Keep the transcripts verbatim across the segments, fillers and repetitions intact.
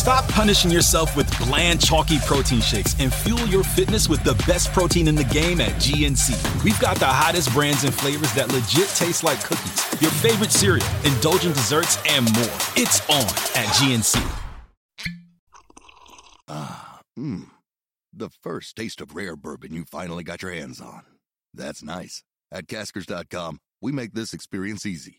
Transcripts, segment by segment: Stop punishing yourself with bland, chalky protein shakes and fuel your fitness with the best protein in the game at G N C. We've got the hottest brands and flavors that legit taste like cookies, your favorite cereal, indulgent desserts, and more. It's on at G N C. Ah, mmm. The first taste of rare bourbon you finally got your hands on. That's nice. At Caskers dot com, we make this experience easy.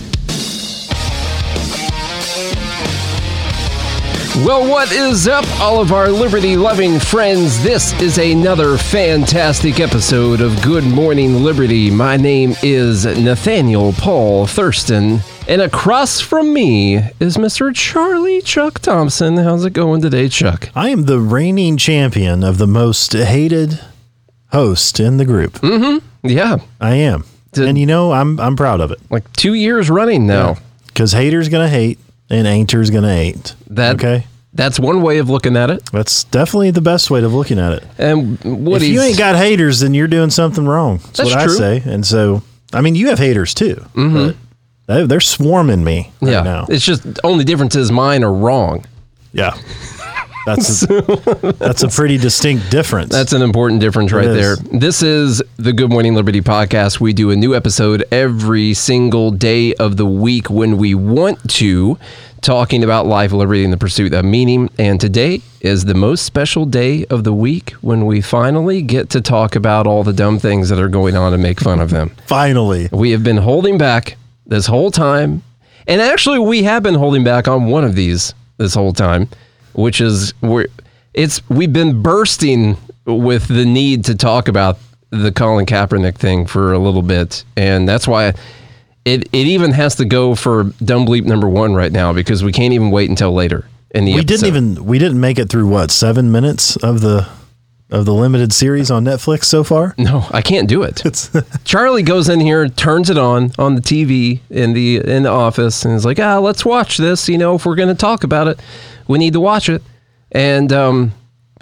Well, what is up, all of our liberty-loving friends? This is another fantastic episode of Good Morning Liberty. My name is Nathaniel Paul Thurston, and across from me is Mister Charlie Chuck Thompson. How's it going today, Chuck? I am the reigning champion of the most hated host in the group. Mm-hmm. Yeah, I am. To, and you know, I'm I'm proud of it. Like two years running now. Because yeah. Haters gonna hate and ainter's gonna ain't. That, okay. That's one way of looking at it. That's definitely the best way of looking at it. And what if you ain't got haters, then you're doing something wrong. That's, that's what true. I say. And so, I mean, you have haters too. Mm-hmm. They, they're swarming me right yeah. now. It's just only difference is mine are wrong. Yeah. That's a, that's a pretty distinct difference. That's an important difference right there. This is the Good Morning Liberty podcast. We do a new episode every single day of the week when we want to, talking about life, liberty, and the pursuit of meaning. And today is the most special day of the week when we finally get to talk about all the dumb things that are going on and make fun of them. Finally. We have been holding back this whole time. And actually, we have been holding back on one of these this whole time. Which is we're it's we've been bursting with the need to talk about the Colin Kaepernick thing for a little bit, and that's why it it even has to go for dumb bleep number one right now because we can't even wait until later in the we episode. didn't even we didn't make it through what seven minutes of the of the limited series on Netflix so far. No, I can't do it. Charlie goes in here, turns it on on the T V in the in the office, and is like, ah, let's watch this. You know, if we're going to talk about it. We need to watch it. And um,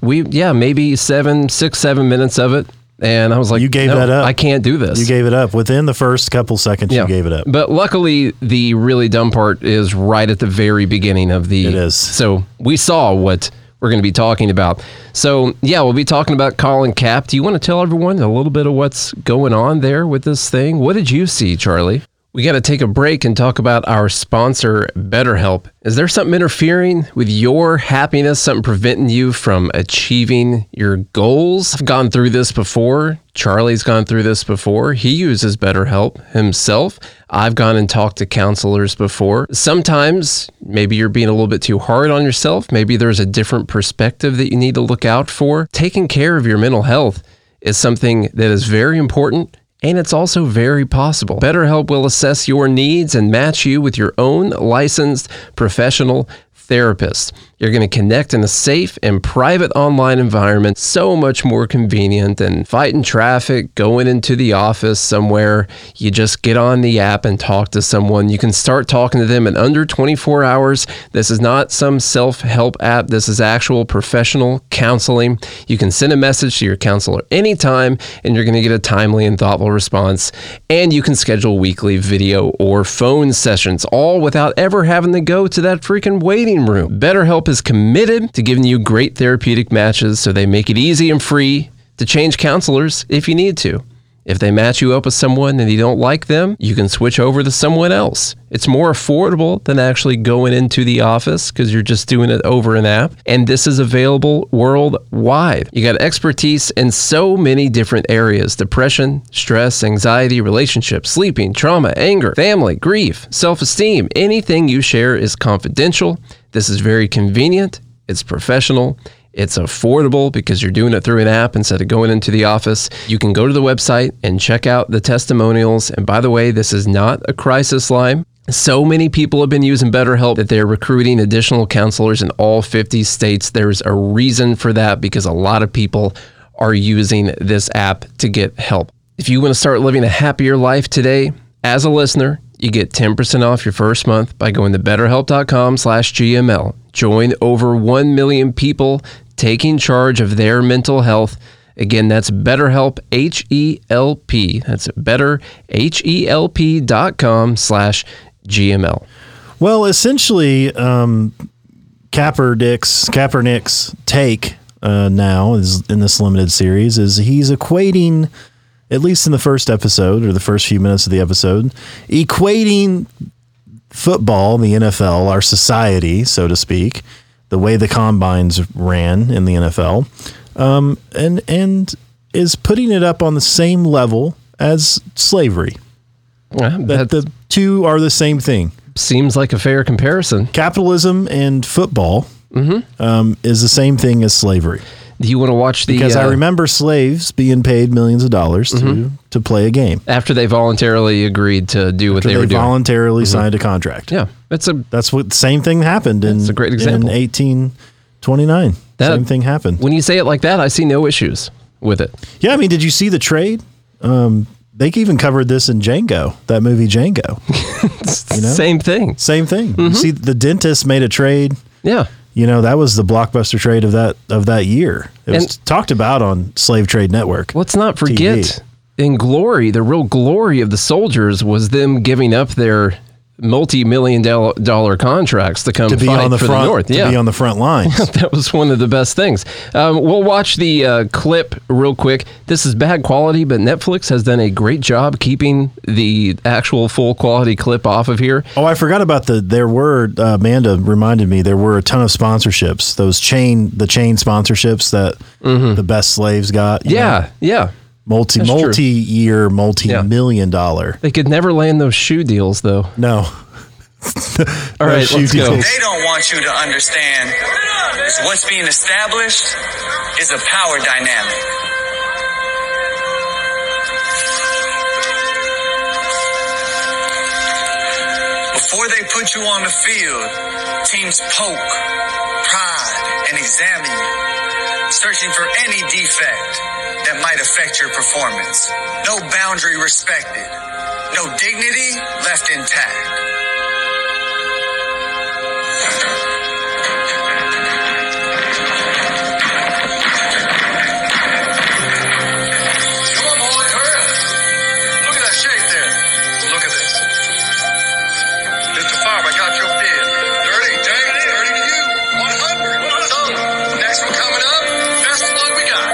we, yeah, maybe seven, six, seven minutes of it. And I was like, you gave no, that up. I can't do this. You gave it up. Within the first couple seconds, yeah. you gave it up. But luckily, the really dumb part is right at the very beginning of the... It is. So we saw what we're going to be talking about. So, yeah, we'll be talking about Colin Kaep. Do you want to tell everyone a little bit of what's going on there with this thing? What did you see, Charlie? We got to take a break and talk about our sponsor, BetterHelp. Is there something interfering with your happiness, something preventing you from achieving your goals? I've gone through this before. Charlie's gone through this before. He uses BetterHelp himself. I've gone and talked to counselors before. Sometimes maybe you're being a little bit too hard on yourself. Maybe there's a different perspective that you need to look out for. Taking care of your mental health is something that is very important. And it's also very possible. BetterHelp will assess your needs and match you with your own licensed professional therapist. You're going to connect in a safe and private online environment, so much more convenient than fighting traffic, going into the office somewhere. You just get on the app and talk to someone. You can start talking to them in under twenty-four hours. This is not some self-help app. This is actual professional counseling. You can send a message to your counselor anytime, and you're going to get a timely and thoughtful response. And you can schedule weekly video or phone sessions, all without ever having to go to that freaking waiting room. BetterHelp is committed to giving you great therapeutic matches, so they make it easy and free to change counselors if you need to. If they match you up with someone and you don't like them, you can switch over to someone else. It's more affordable than actually going into the office because you're just doing it over an app. And this is available worldwide. You got expertise in so many different areas: depression, stress, anxiety, relationships, sleeping, trauma, anger, family, grief, self-esteem. Anything you share is confidential. This is very convenient. It's professional. It's affordable because you're doing it through an app instead of going into the office. You can go to the website and check out the testimonials. And by the way, this is not a crisis line. So many people have been using BetterHelp that they're recruiting additional counselors in all fifty states. There's a reason for that, because a lot of people are using this app to get help. If you want to start living a happier life today, as a listener, you get ten percent off your first month by going to betterhelp dot com slash G M L. Join over one million people taking charge of their mental health. Again, that's BetterHelp, H E L P. That's better, H E L P dot com slash G M L. Well, essentially, um, Kaepernick's, Kaepernick's take uh, now is in this limited series is he's equating, at least in the first episode or the first few minutes of the episode, equating football, the N F L, our society, so to speak, the way the combines ran in the N F L, um, and and is putting it up on the same level as slavery. Yeah, that the two are the same thing. Seems like a fair comparison. Capitalism and football mm-hmm. um, is the same thing as slavery. Do you want to watch the... Because uh, I remember slaves being paid millions of dollars to mm-hmm. to play a game. After they voluntarily agreed to do what After they were they doing. voluntarily mm-hmm. signed a contract. Yeah. That's a that's what the same thing happened in, that's a great example. in eighteen twenty-nine. That, same thing happened. When you say it like that, I see no issues with it. Yeah, I mean, did you see the trade? Um, they even covered this in Django, that movie Django. You know? Same thing. Same thing. Mm-hmm. You see, the dentist made a trade. Yeah. You know, that was the blockbuster trade of that of that year. It was and talked about on Slave Trade Network. Let's not forget, T V. In glory, the real glory of the soldiers was them giving up their multi-million dollar contracts to come to be fight on the for front, the North. To yeah. be on the front lines. That was one of the best things. Um, we'll watch the uh, clip real quick. This is bad quality, but Netflix has done a great job keeping the actual full quality clip off of here. Oh, I forgot about the, there were, uh, Amanda reminded me, there were a ton of sponsorships. Those chain, the chain sponsorships that mm-hmm. the best slaves got. Yeah, know? yeah. Multi, multi-year, multi-million yeah. dollar. They could never land those shoe deals, though. No. All right, shoe let's deals. go. What they don't want you to understand is what's being established is a power dynamic. Before they put you on the field, teams poke, prod, and examine you, searching for any defect that might affect your performance. No boundary respected. No dignity left intact. Come on, hurry up. Look at that shape there. Look at this. Mister Favre, I got your bid. thirty, thirty, thirty-two, one hundred. So, next one coming up. Best one we got.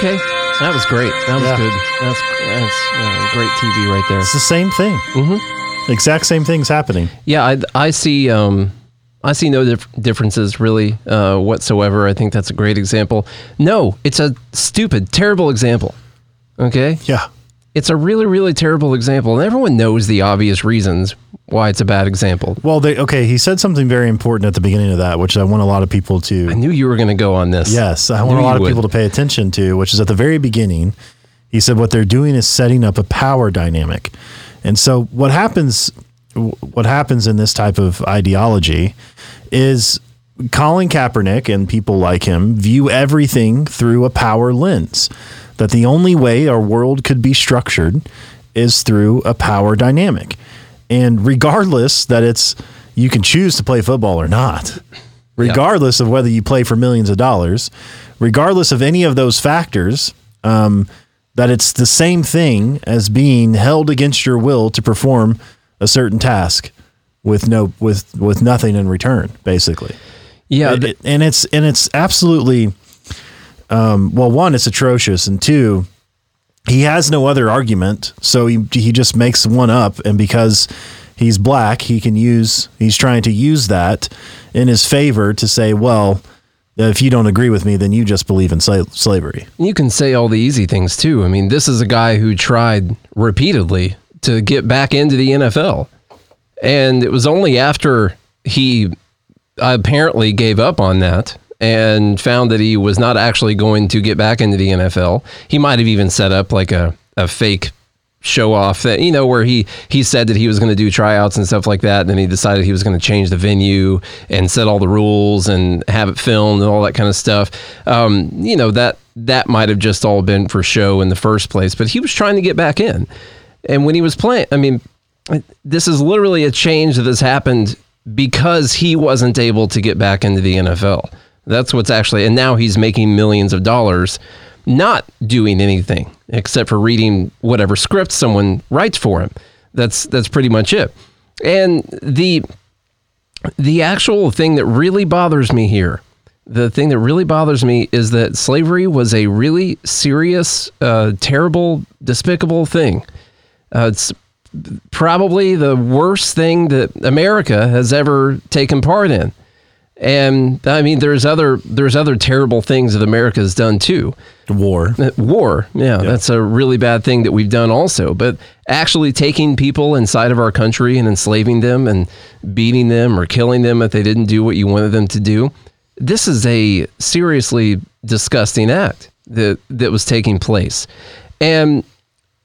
Okay, that was great. That was yeah. good. That's that's uh, great T V right there. It's the same thing. Mm-hmm. Exact same thing's happening. Yeah, I, I see. Um, I see no dif- differences really uh, whatsoever. I think that's a great example. No, it's a stupid, terrible example. Okay. Yeah. It's a really, really terrible example, and everyone knows the obvious reasons why it's a bad example. Well, they, okay, he said something very important at the beginning of that, which I want a lot of people to... I knew you were going to go on this. Yes, I, I want a lot of would. people to pay attention to, which is at the very beginning, he said what they're doing is setting up a power dynamic. And so what happens, what happens in this type of ideology is Colin Kaepernick and people like him view everything through a power lens. That the only way our world could be structured is through a power dynamic. And regardless that it's, you can choose to play football or not, regardless yeah. of whether you play for millions of dollars, regardless of any of those factors, um, that it's the same thing as being held against your will to perform a certain task with no, with, with nothing in return, basically. Yeah. It, it, and it's, and it's absolutely Um, well, one, it's atrocious, and two, he has no other argument, so he he just makes one up, and because he's black, he can use, he's trying to use that in his favor to say, well, if you don't agree with me, then you just believe in sla- slavery. You can say all the easy things too. I mean, this is a guy who tried repeatedly to get back into the N F L. And it was only after he apparently gave up on that and found that he was not actually going to get back into the N F L. He might have even set up like a, a fake show off that, you know, where he, he said that he was going to do tryouts and stuff like that. And then he decided he was going to change the venue and set all the rules and have it filmed and all that kind of stuff. Um, you know, that, that might've just all been for show in the first place, but he was trying to get back in. And when he was playing, I mean, this is literally a change that has happened because he wasn't able to get back into the N F L. That's what's actually, and now he's making millions of dollars not doing anything except for reading whatever script someone writes for him. That's that's pretty much it. And the the actual thing that really bothers me here, the thing that really bothers me is that slavery was a really serious, uh, terrible, despicable thing. Uh, it's probably the worst thing that America has ever taken part in. And I mean, there's other there's other terrible things that America has done too. War. War. Yeah, yeah, that's a really bad thing that we've done also. But actually taking people inside of our country and enslaving them and beating them or killing them if they didn't do what you wanted them to do. This is a seriously disgusting act that, that was taking place. And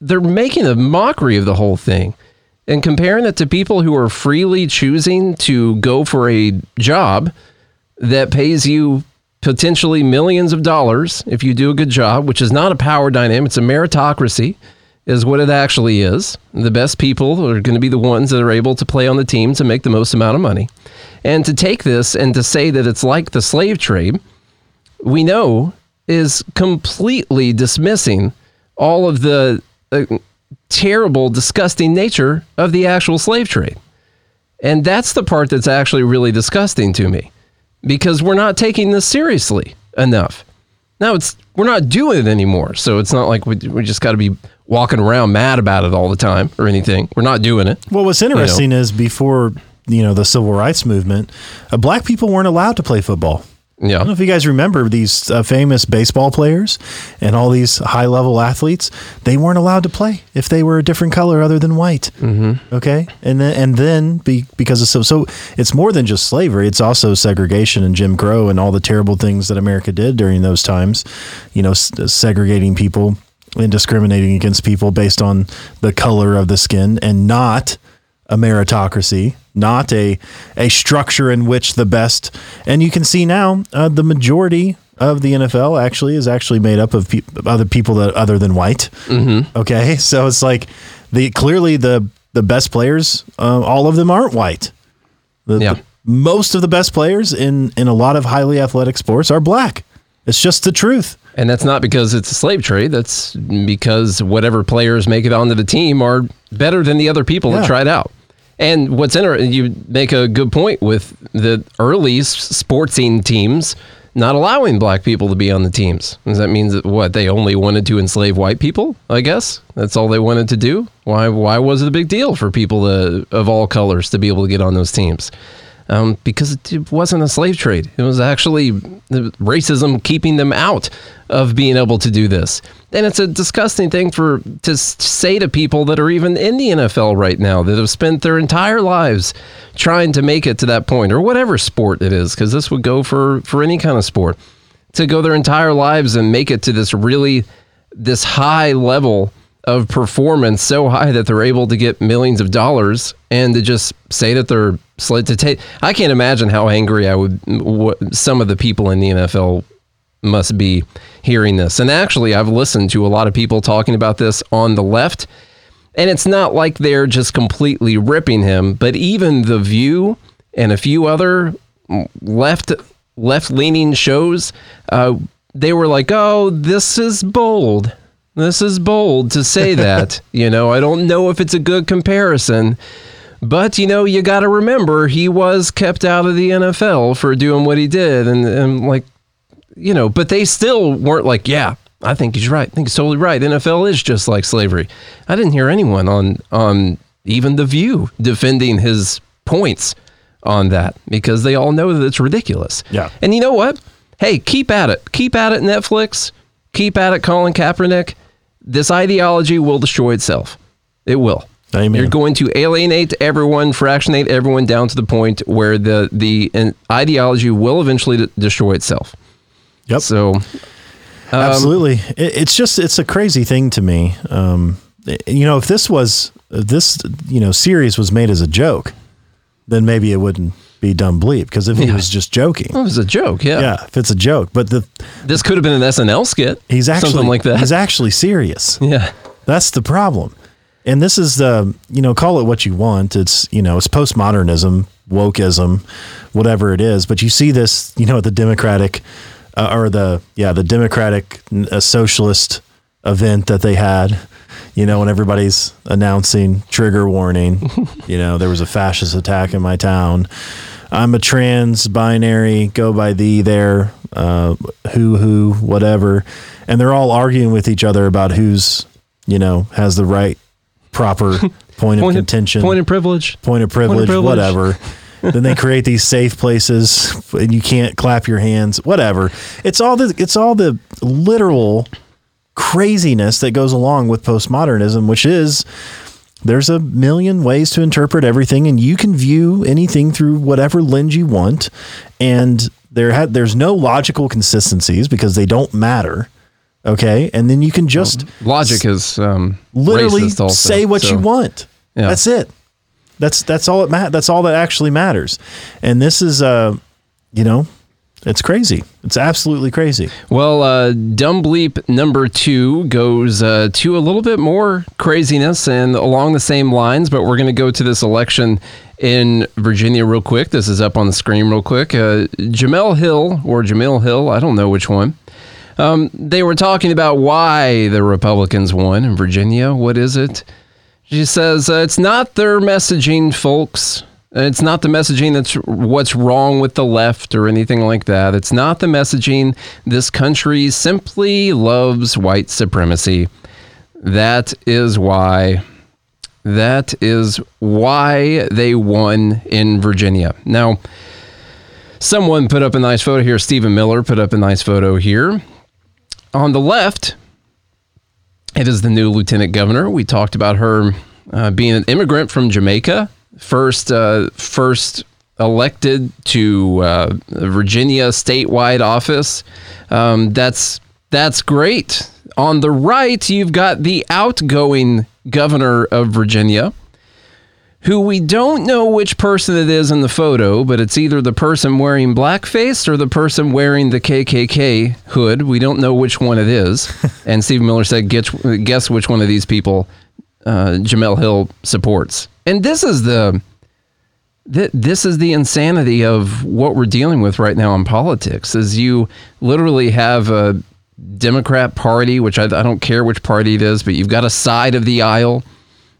they're making a mockery of the whole thing. And comparing it to people who are freely choosing to go for a job that pays you potentially millions of dollars if you do a good job, which is not a power dynamic, it's a meritocracy, is what it actually is. The best people are going to be the ones that are able to play on the team to make the most amount of money. And to take this and to say that it's like the slave trade, we know is completely dismissing all of the... Uh, terrible, disgusting nature of the actual slave trade. And that's the part that's actually really disgusting to me, because we're not taking this seriously enough. Now it's, we're not doing it anymore. So it's not like we, we just got to be walking around mad about it all the time or anything. We're not doing it. Well, what's interesting you know. is before, you know, the civil rights movement, uh, black people weren't allowed to play football. Yeah. I don't know if you guys remember these uh, famous baseball players and all these high level athletes. They weren't allowed to play if they were a different color other than white. Mm-hmm. Okay. And then, and then be, because of so, so it's more than just slavery. It's also segregation and Jim Crow and all the terrible things that America did during those times, you know, s- segregating people and discriminating against people based on the color of the skin, and not a meritocracy, not a, a structure in which the best, and you can see now uh, the majority of the N F L actually is actually made up of pe- other people that other than white. Mm-hmm. Okay. So it's like the, clearly the, the best players, uh, all of them aren't white. The, yeah. the, most of the best players in, in a lot of highly athletic sports are black. It's just the truth. And that's not because it's a slave trade. That's because whatever players make it onto the team are better than the other people yeah. that tried out. And what's interesting, you make a good point with the early sporting teams not allowing black people to be on the teams. Does that mean that what, they only wanted to enslave white people? I guess that's all they wanted to do. Why? Why was it a big deal for people to, of all colors to be able to get on those teams? Um, because it wasn't a slave trade. It was actually racism keeping them out of being able to do this. And it's a disgusting thing for to say to people that are even in the N F L right now, that have spent their entire lives trying to make it to that point, or whatever sport it is, because this would go for, for any kind of sport, to go their entire lives and make it to this really, this high level of performance, so high that they're able to get millions of dollars, and to just say that they're slid to take. I can't imagine how angry I would, what some of the people in the N F L must be hearing this. And actually, I've listened to a lot of people talking about this on the left, and it's not like they're just completely ripping him, but even The View and a few other left, left-leaning shows, uh, they were like, oh, this is bold. This is bold to say that, you know, I don't know if it's a good comparison, but, you know, you got to remember he was kept out of the N F L for doing what he did. And, and like, you know, but they still weren't like, yeah, I think he's right. I think he's totally right. N F L is just like slavery. I didn't hear anyone on, on even The View defending his points on that, because they all know that it's ridiculous. Yeah. And you know what? Hey, keep at it. Keep at it, Netflix. Keep at it, Colin Kaepernick. This ideology will destroy itself. It will. Amen. You're going to alienate everyone, fractionate everyone down to the point where the the ideology will eventually destroy itself. Yep. So, um, absolutely. It, it's just, it's a crazy thing to me. Um, you know, if this was, if this, you know, series was made as a joke, then maybe it wouldn't be dumb bleep, because if he yeah. was just joking. Well, it was a joke, yeah. Yeah, if it's a joke. But the this could have been an S N L skit. He's actually something like that. He's actually serious. Yeah. That's the problem. And this is the, you know, call it what you want. It's, you know, it's postmodernism, wokeism, whatever it is. But you see this, you know, at the Democratic uh, or the, yeah, the Democratic uh, socialist event that they had, you know, when everybody's announcing trigger warning, you know, there was a fascist attack in my town. I'm a trans binary, go by thee there, uh, who, who, whatever. And they're all arguing with each other about who's, you know, has the right, proper point of contention, point of privilege, point of privilege, point of privilege. whatever. Then they create these safe places and you can't clap your hands, whatever. It's all the, it's all the literal craziness that goes along with postmodernism, which is there's a million ways to interpret everything, and you can view anything through whatever lens you want. And there had, there's no logical consistencies because they don't matter. Okay. And then you can just well, logic is um, literally racist also, say what so. you want. Yeah. That's it. That's, that's all it matters. That's all that actually matters. And this is, uh, you know, it's crazy. It's absolutely crazy. Well, uh, dumb bleep number two goes uh, to a little bit more craziness and along the same lines, but we're going to go to this election in Virginia real quick. This is up on the screen real quick. Uh, Jemele Hill or Jemele Hill. I don't know which one. Um, they were talking about why the Republicans won in Virginia. What is it? She says, uh, it's not their messaging, folks. It's not the messaging that's what's wrong with the left or anything like that. It's not the messaging. This country simply loves white supremacy. That is why. That is why they won in Virginia. Now, someone put up a nice photo here. Stephen Miller put up a nice photo here. On the left, it is the new lieutenant governor. We talked about her uh, being an immigrant from Jamaica, first uh, first elected to uh, Virginia statewide office. Um, that's that's great. On the right, you've got the outgoing governor of Virginia, who we don't know which person it is in the photo, but it's either the person wearing blackface or the person wearing the K K K hood. We don't know which one it is. And Stephen Miller said, guess which one of these people uh, Jemele Hill supports. And this is the th- this is the insanity of what we're dealing with right now in politics, is you literally have a Democrat Party, which I, I don't care which party it is, but you've got a side of the aisle,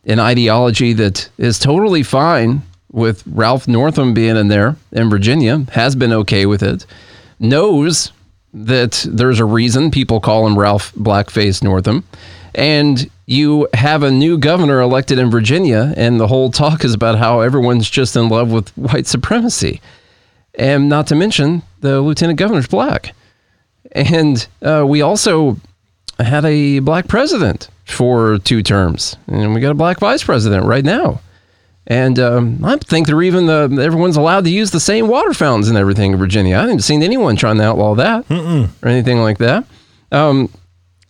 an ideology that is totally fine with Ralph Northam being in there in Virginia, has been okay with it, knows that there's a reason people call him Ralph Blackface Northam. And you have a new governor elected in Virginia, and the whole talk is about how everyone's just in love with white supremacy. And not to mention, the lieutenant governor's black. And uh, we also had a black president for two terms, and we got a black vice president right now. And um, I think they're even the, everyone's allowed to use the same water fountains and everything in Virginia. I haven't seen anyone trying to outlaw that Mm-mm. or anything like that. Um,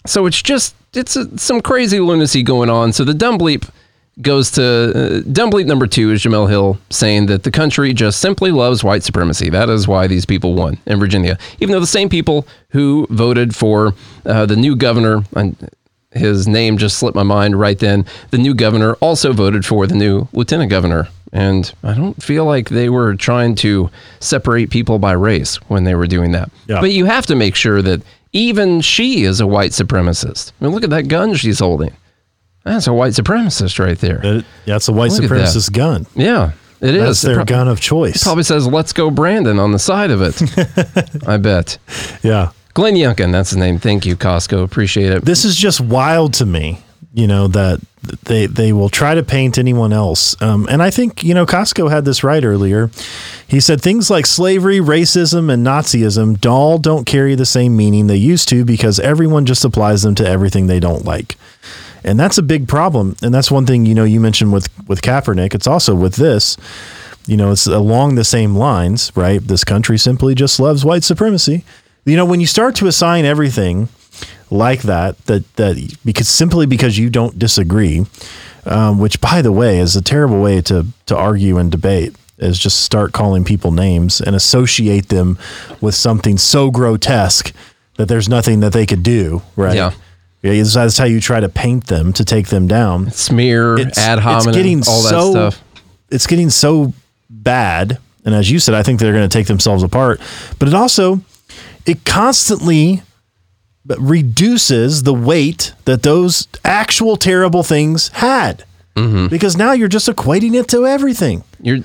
so it's just it's a, some crazy lunacy going on. So the dumb bleep goes to uh, dumb bleep number two is Jemele Hill saying that the country just simply loves white supremacy. That is why these people won in Virginia, even though the same people who voted for uh, the new governor. And his name just slipped my mind right then. The new governor also voted for the new lieutenant governor. And I don't feel like they were trying to separate people by race when they were doing that. Yeah. But you have to make sure that even she is a white supremacist. I mean, look at that gun she's holding. That's a white supremacist right there. That, that's a white look supremacist gun. Yeah, it that's is. That's their pro- gun of choice. It probably says, "Let's go Brandon" on the side of it. I bet. Yeah. Glenn Youngkin, that's his name. Thank you, Costco. Appreciate it. This is just wild to me. you know, that they they will try to paint anyone else. Um, and I think, you know, Costco had this right earlier. He said things like slavery, racism, and Nazism all don't carry the same meaning they used to because everyone just applies them to everything they don't like. And that's a big problem. And that's one thing, you know, you mentioned with, with Kaepernick. It's also with this, you know, it's along the same lines, right? This country simply just loves white supremacy. You know, when you start to assign everything like that, that, that because simply because you don't disagree, um, which by the way, is a terrible way to, to argue and debate, is just start calling people names and associate them with something so grotesque that there's nothing that they could do. Right. Yeah. Yeah, that's how you try to paint them to take them down. Smear, it's, ad hominem, all that so, stuff. It's getting so bad. And as you said, I think they're going to take themselves apart. But it also, it constantly reduces the weight that those actual terrible things had. Mm-hmm. Because now you're just equating it to everything. You're,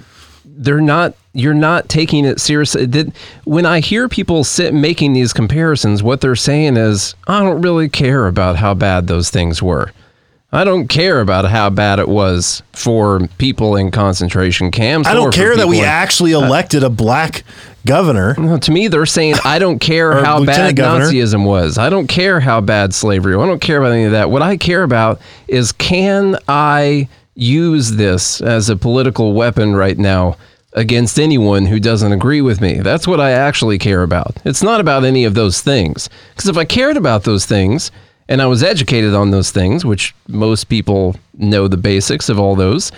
they're not... You're not taking it seriously. Did, when I hear people sit making these comparisons, what they're saying is, I don't really care about how bad those things were. I don't care about how bad it was for people in concentration camps. I don't care that we in, actually elected uh, a black governor. No, to me, they're saying, I don't care how bad governor. Nazism was. I don't care how bad slavery was. I don't care about any of that. What I care about is, can I use this as a political weapon right now against anyone who doesn't agree with me? That's what I actually care about. It's not about any of those things. Because if I cared about those things and I was educated on those things, which most people know the basics of all those,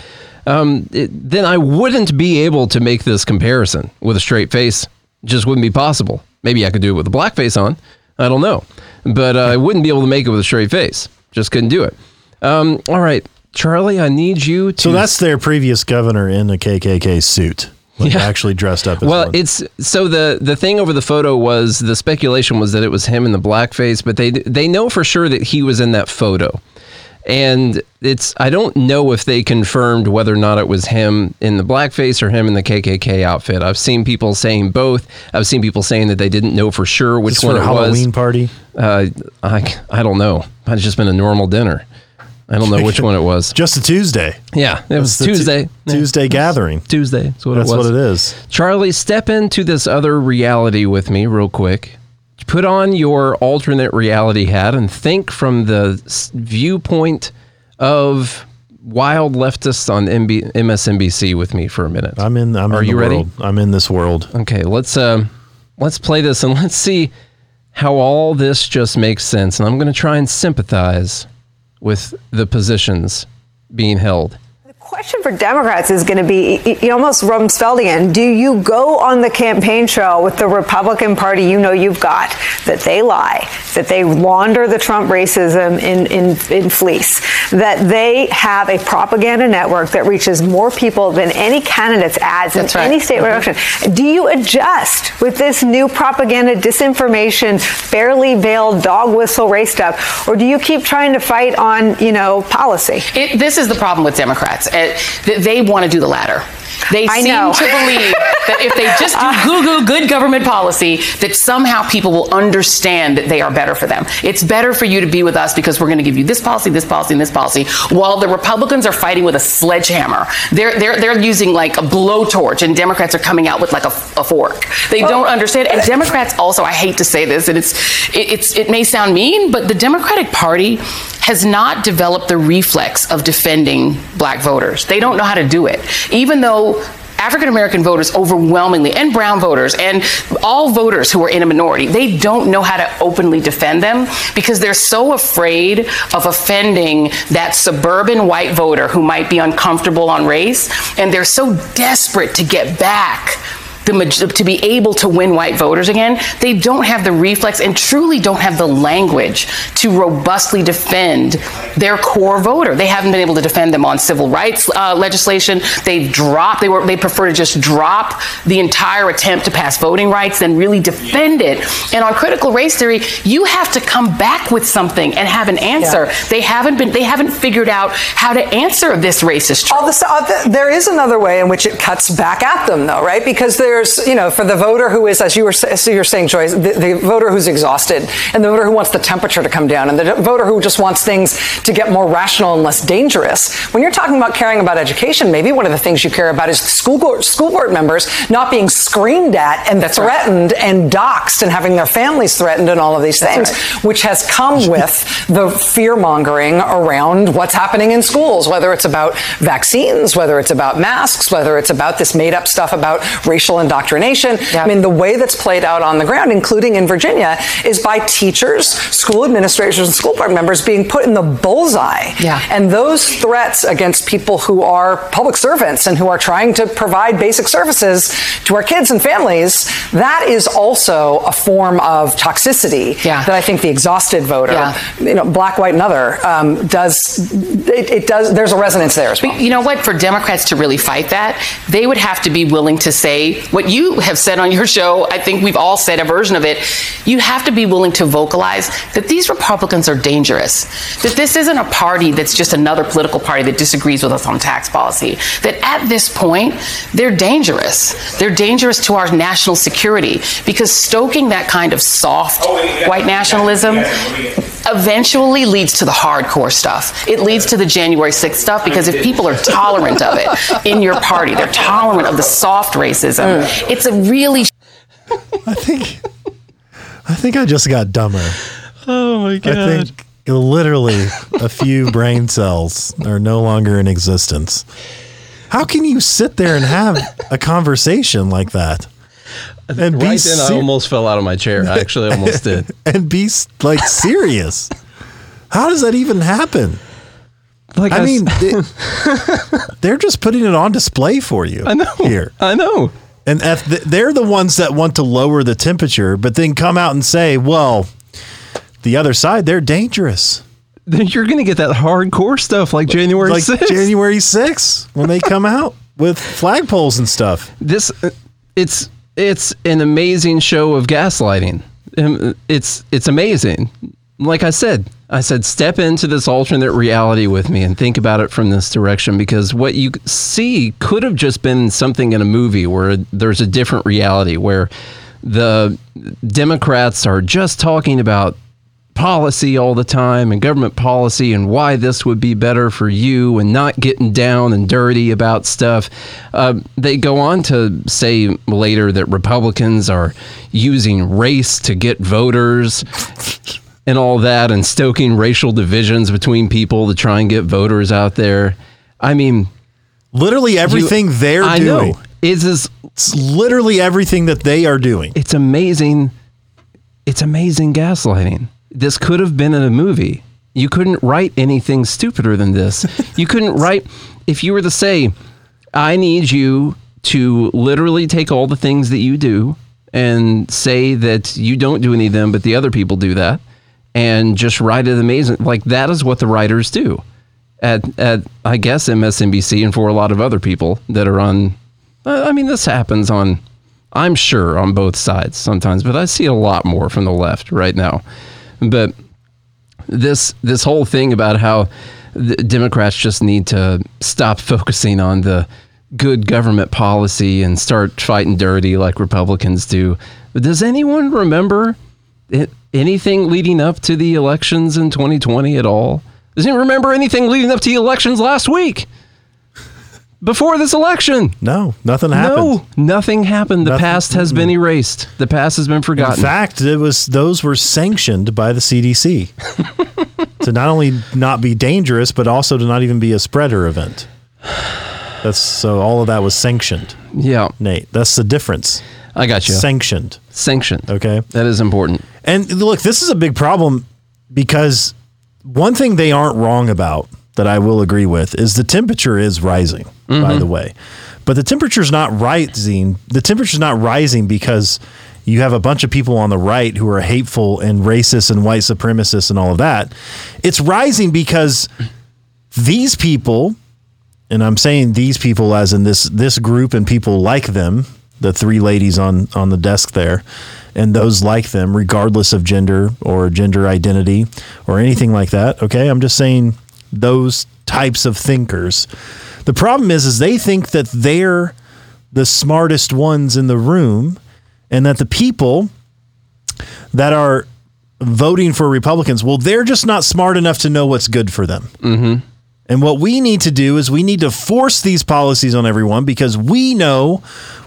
um, it, then I wouldn't be able to make this comparison with a straight face. It just wouldn't be possible. Maybe I could do it with a black face on. I don't know. But uh, I wouldn't be able to make it with a straight face. Just couldn't do it. Um, all right. Charlie, I need you to... So that's their previous governor in a K K K suit. Like, yeah. Actually dressed up as well, one. It's, so the, the thing over the photo was, the speculation was that it was him in the blackface, but they they know for sure that he was in that photo. And it's, I don't know if they confirmed whether or not it was him in the blackface or him in the K K K outfit. I've seen people saying both. I've seen people saying that they didn't know for sure which one it was. Halloween party? Uh, I, I don't know. It's just been a normal dinner. I don't know which one it was. Just a Tuesday. Yeah, it was Tuesday. T- Tuesday yeah. gathering. Tuesday. That's what That's it was. That's what it is. Charlie, step into this other reality with me real quick. Put on your alternate reality hat and think from the viewpoint of wild leftists on M S N B C with me for a minute. I'm in. I'm Are in you the ready? World. I'm in this world. Okay, let's uh, let's play this and let's see how all this just makes sense. And I'm going to try and sympathize with the positions being held. The question for Democrats is going to be almost Rumsfeldian. Do you go on the campaign trail with the Republican Party you know you've got, that they lie, that they launder the Trump racism in, in, in fleece, that they have a propaganda network that reaches more people than any candidate's ads That's in right. any state mm-hmm. election? Do you adjust with this new propaganda, disinformation, barely veiled dog whistle race stuff, or do you keep trying to fight on, you know, policy? It, this is the problem with Democrats. It, they want to do the latter. They I seem know. to believe that if they just do goo-goo good government policy, that somehow people will understand that they are better for them. It's better for you to be with us because we're going to give you this policy, this policy, and this policy, while the Republicans are fighting with a sledgehammer. They're they're they're using like a blowtorch, and Democrats are coming out with like a, a fork. They well, don't understand. And Democrats also, I hate to say this, and it's it, it's it may sound mean, but the Democratic Party has not developed the reflex of defending black voters. They don't know how to do it, even though African-American voters overwhelmingly, and brown voters, and all voters who are in a minority, they don't know how to openly defend them because they're so afraid of offending that suburban white voter who might be uncomfortable on race, and they're so desperate to get back The, to be able to win white voters again. They don't have the reflex and truly don't have the language to robustly defend their core voter. They haven't been able to defend them on civil rights uh, legislation. They've dropped, they were, they prefer to just drop the entire attempt to pass voting rights than really defend it. And on critical race theory, you have to come back with something and have an answer. Yeah. They haven't been, they haven't figured out how to answer this racist trope. All this, all the, there is another way in which it cuts back at them though, right? Because they're There's, you know, for the voter who is, as you were so you're saying, Joyce, the, the voter who's exhausted, and the voter who wants the temperature to come down, and the voter who just wants things to get more rational and less dangerous. When you're talking about caring about education, maybe one of the things you care about is school board, school board members not being screamed at and That's threatened right. and doxxed and having their families threatened and all of these That's things, right. which has come with the fear-mongering around what's happening in schools, whether it's about vaccines, whether it's about masks, whether it's about this made-up stuff about racial indoctrination. Yep. I mean, the way that's played out on the ground, including in Virginia, is by teachers, school administrators, and school board members being put in the bullseye. Yeah. And those threats against people who are public servants and who are trying to provide basic services to our kids and families, that is also a form of toxicity yeah. that I think the exhausted voter, yeah. you know, black, white, and other, um, does, it, it does, there's a resonance there as well. You know what, for Democrats to really fight that, they would have to be willing to say what you have said on your show. I think we've all said a version of it. You have to be willing to vocalize that these Republicans are dangerous, that this isn't a party that's just another political party that disagrees with us on tax policy, that at this point, they're dangerous. They're dangerous to our national security, because stoking that kind of soft oh, yeah. white nationalism yeah. Yeah. eventually leads to the hardcore stuff. It leads to the January sixth stuff, because if people are tolerant of it in your party, they're tolerant of the soft racism. Mm. It's a really... I think... I think I just got dumber. Oh, my God. I think literally a few brain cells are no longer in existence. How can you sit there and have a conversation like that? And right be then ser- I almost fell out of my chair. I actually almost did. And be like serious. How does that even happen? Like I, I mean, it, they're just putting it on display for you. I know. Here. I know. And if they're the ones that want to lower the temperature, but then come out and say, well, the other side, they're dangerous. Then you're going to get that hardcore stuff like January sixth. Like January sixth, when they come out with flagpoles and stuff. This it's it's an amazing show of gaslighting. It's it's amazing. Like I said, I said, step into this alternate reality with me and think about it from this direction, because what you see could have just been something in a movie where there's a different reality where the Democrats are just talking about policy all the time and government policy and why this would be better for you and not getting down and dirty about stuff. Uh, they go on to say later that Republicans are using race to get voters. And all that, and stoking racial divisions between people to try and get voters out there. I mean, literally everything you, they're I doing know. is is it's literally everything that they are doing. It's amazing. It's amazing gaslighting. This could have been in a movie. You couldn't write anything stupider than this. You couldn't write if you were to say, "I need you to literally take all the things that you do and say that you don't do any of them, but the other people do that." And just write it amazing. Like, that is what the writers do at, at I guess, M S N B C and for a lot of other people that are on. I mean, this happens on, I'm sure, on both sides sometimes, but I see a lot more from the left right now. But this this whole thing about how the Democrats just need to stop focusing on the good government policy and start fighting dirty like Republicans do. But does anyone remember it? Anything leading up to the elections in twenty twenty at all? Does anyone remember anything leading up to the elections last week? Before this election? No, nothing happened. No, nothing happened. The nothing, past has been erased. The past has been forgotten. In fact, it was those were sanctioned by the C D C to not only not be dangerous, but also to not even be a spreader event. That's so all of that was sanctioned. Yeah. Nate, that's the difference. I got you. Sanctioned. Sanctioned. Okay. That is important. And look, this is a big problem, because one thing they aren't wrong about that I will agree with is the temperature is rising, mm-hmm. by the way. But the temperature's not rising. The temperature's not rising because you have a bunch of people on the right who are hateful and racist and white supremacists and all of that. It's rising because these people, and I'm saying these people as in this this group and people like them, the three ladies on, on the desk there, and those like them, regardless of gender or gender identity or anything like that. Okay. I'm just saying those types of thinkers. The problem is, is they think that they're the smartest ones in the room, and that the people that are voting for Republicans. Well, they're just not smart enough to know what's good for them. Mm-hmm. And what we need to do is we need to force these policies on everyone because we know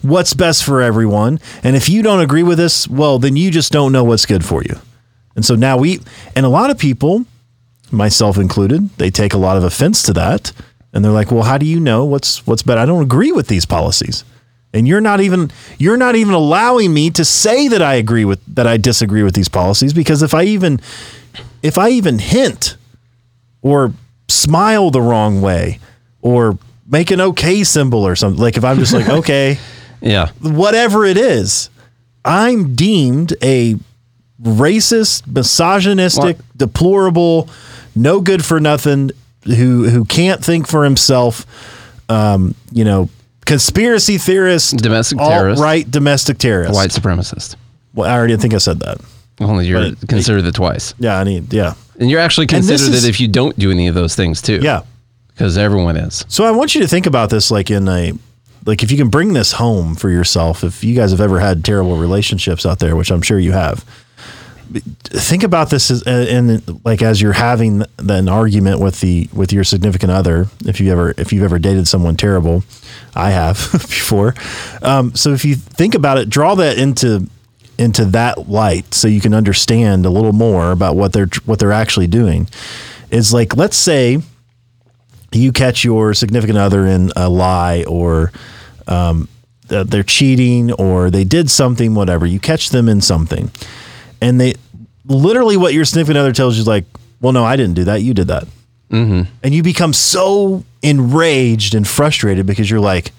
what's best for everyone. And if you don't agree with us, well, then you just don't know what's good for you. And so now we, and a lot of people, myself included, they take a lot of offense to that. And they're like, well, how do you know what's what's better? I don't agree with these policies. And you're not even you're not even allowing me to say that I agree with that I disagree with these policies, because if I even if I even hint or smile the wrong way or make an okay symbol or something, like if I'm just like, okay, yeah, whatever it is, I'm deemed a racist, misogynistic, what? deplorable, no good for nothing, who, who can't think for himself. Um, you know, conspiracy theorist, domestic terrorist, alt-right domestic terrorist, white supremacist. Well, I already think I said that. Only you're it, considered it twice. Yeah. I need, yeah. And you're actually considered is, it if you don't do any of those things too. Yeah. Because everyone is. So I want you to think about this, like in a, like if you can bring this home for yourself, if you guys have ever had terrible relationships out there, which I'm sure you have, think about this as, and like, as you're having an argument with the, with your significant other, if you ever, if you've ever dated someone terrible, I have before. Um, so if you think about it, draw that into into that light so you can understand a little more about what they're, what they're actually doing. Is like, let's say you catch your significant other in a lie, or um, they're cheating, or they did something, whatever. You catch them in something, and they literally, what your significant other tells you is like, well, no, I didn't do that. You did that. Mm-hmm. And you become so enraged and frustrated because you're like,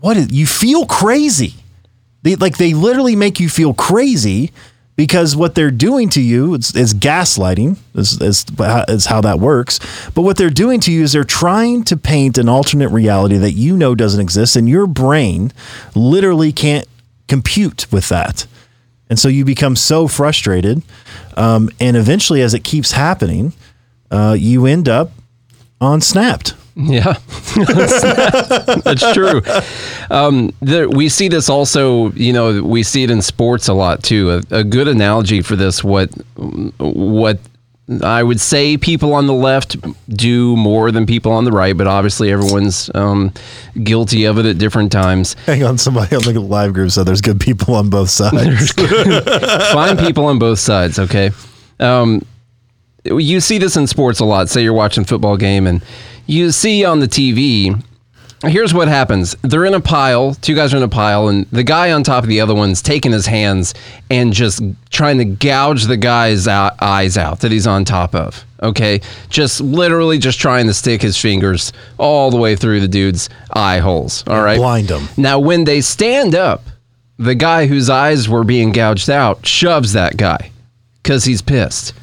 what is, you feel crazy. They, like, they literally make you feel crazy because what they're doing to you is, is gaslighting, is, is, is how that works. But what they're doing to you is they're trying to paint an alternate reality that you know doesn't exist, and your brain literally can't compute with that. And so you become so frustrated. Um, and eventually, as it keeps happening, uh, you end up on Snapped. Yeah, that's true. Um, there, we see this also, you know, we see it in sports a lot too. A, a good analogy for this, what what I would say people on the left do more than people on the right, but obviously everyone's um, guilty of it at different times. Hang on, somebody on the live group said there's good people on both sides. Fine people on both sides, okay? Um, you see this in sports a lot. Say you're watching a football game and you see on the T V, here's what happens. They're in a pile, two guys are in a pile, and the guy on top of the other one's taking his hands and just trying to gouge the guy's eyes out that he's on top of, okay? Just literally just trying to stick his fingers all the way through the dude's eye holes, all right? Blind him. Now, when they stand up, the guy whose eyes were being gouged out shoves that guy because he's pissed.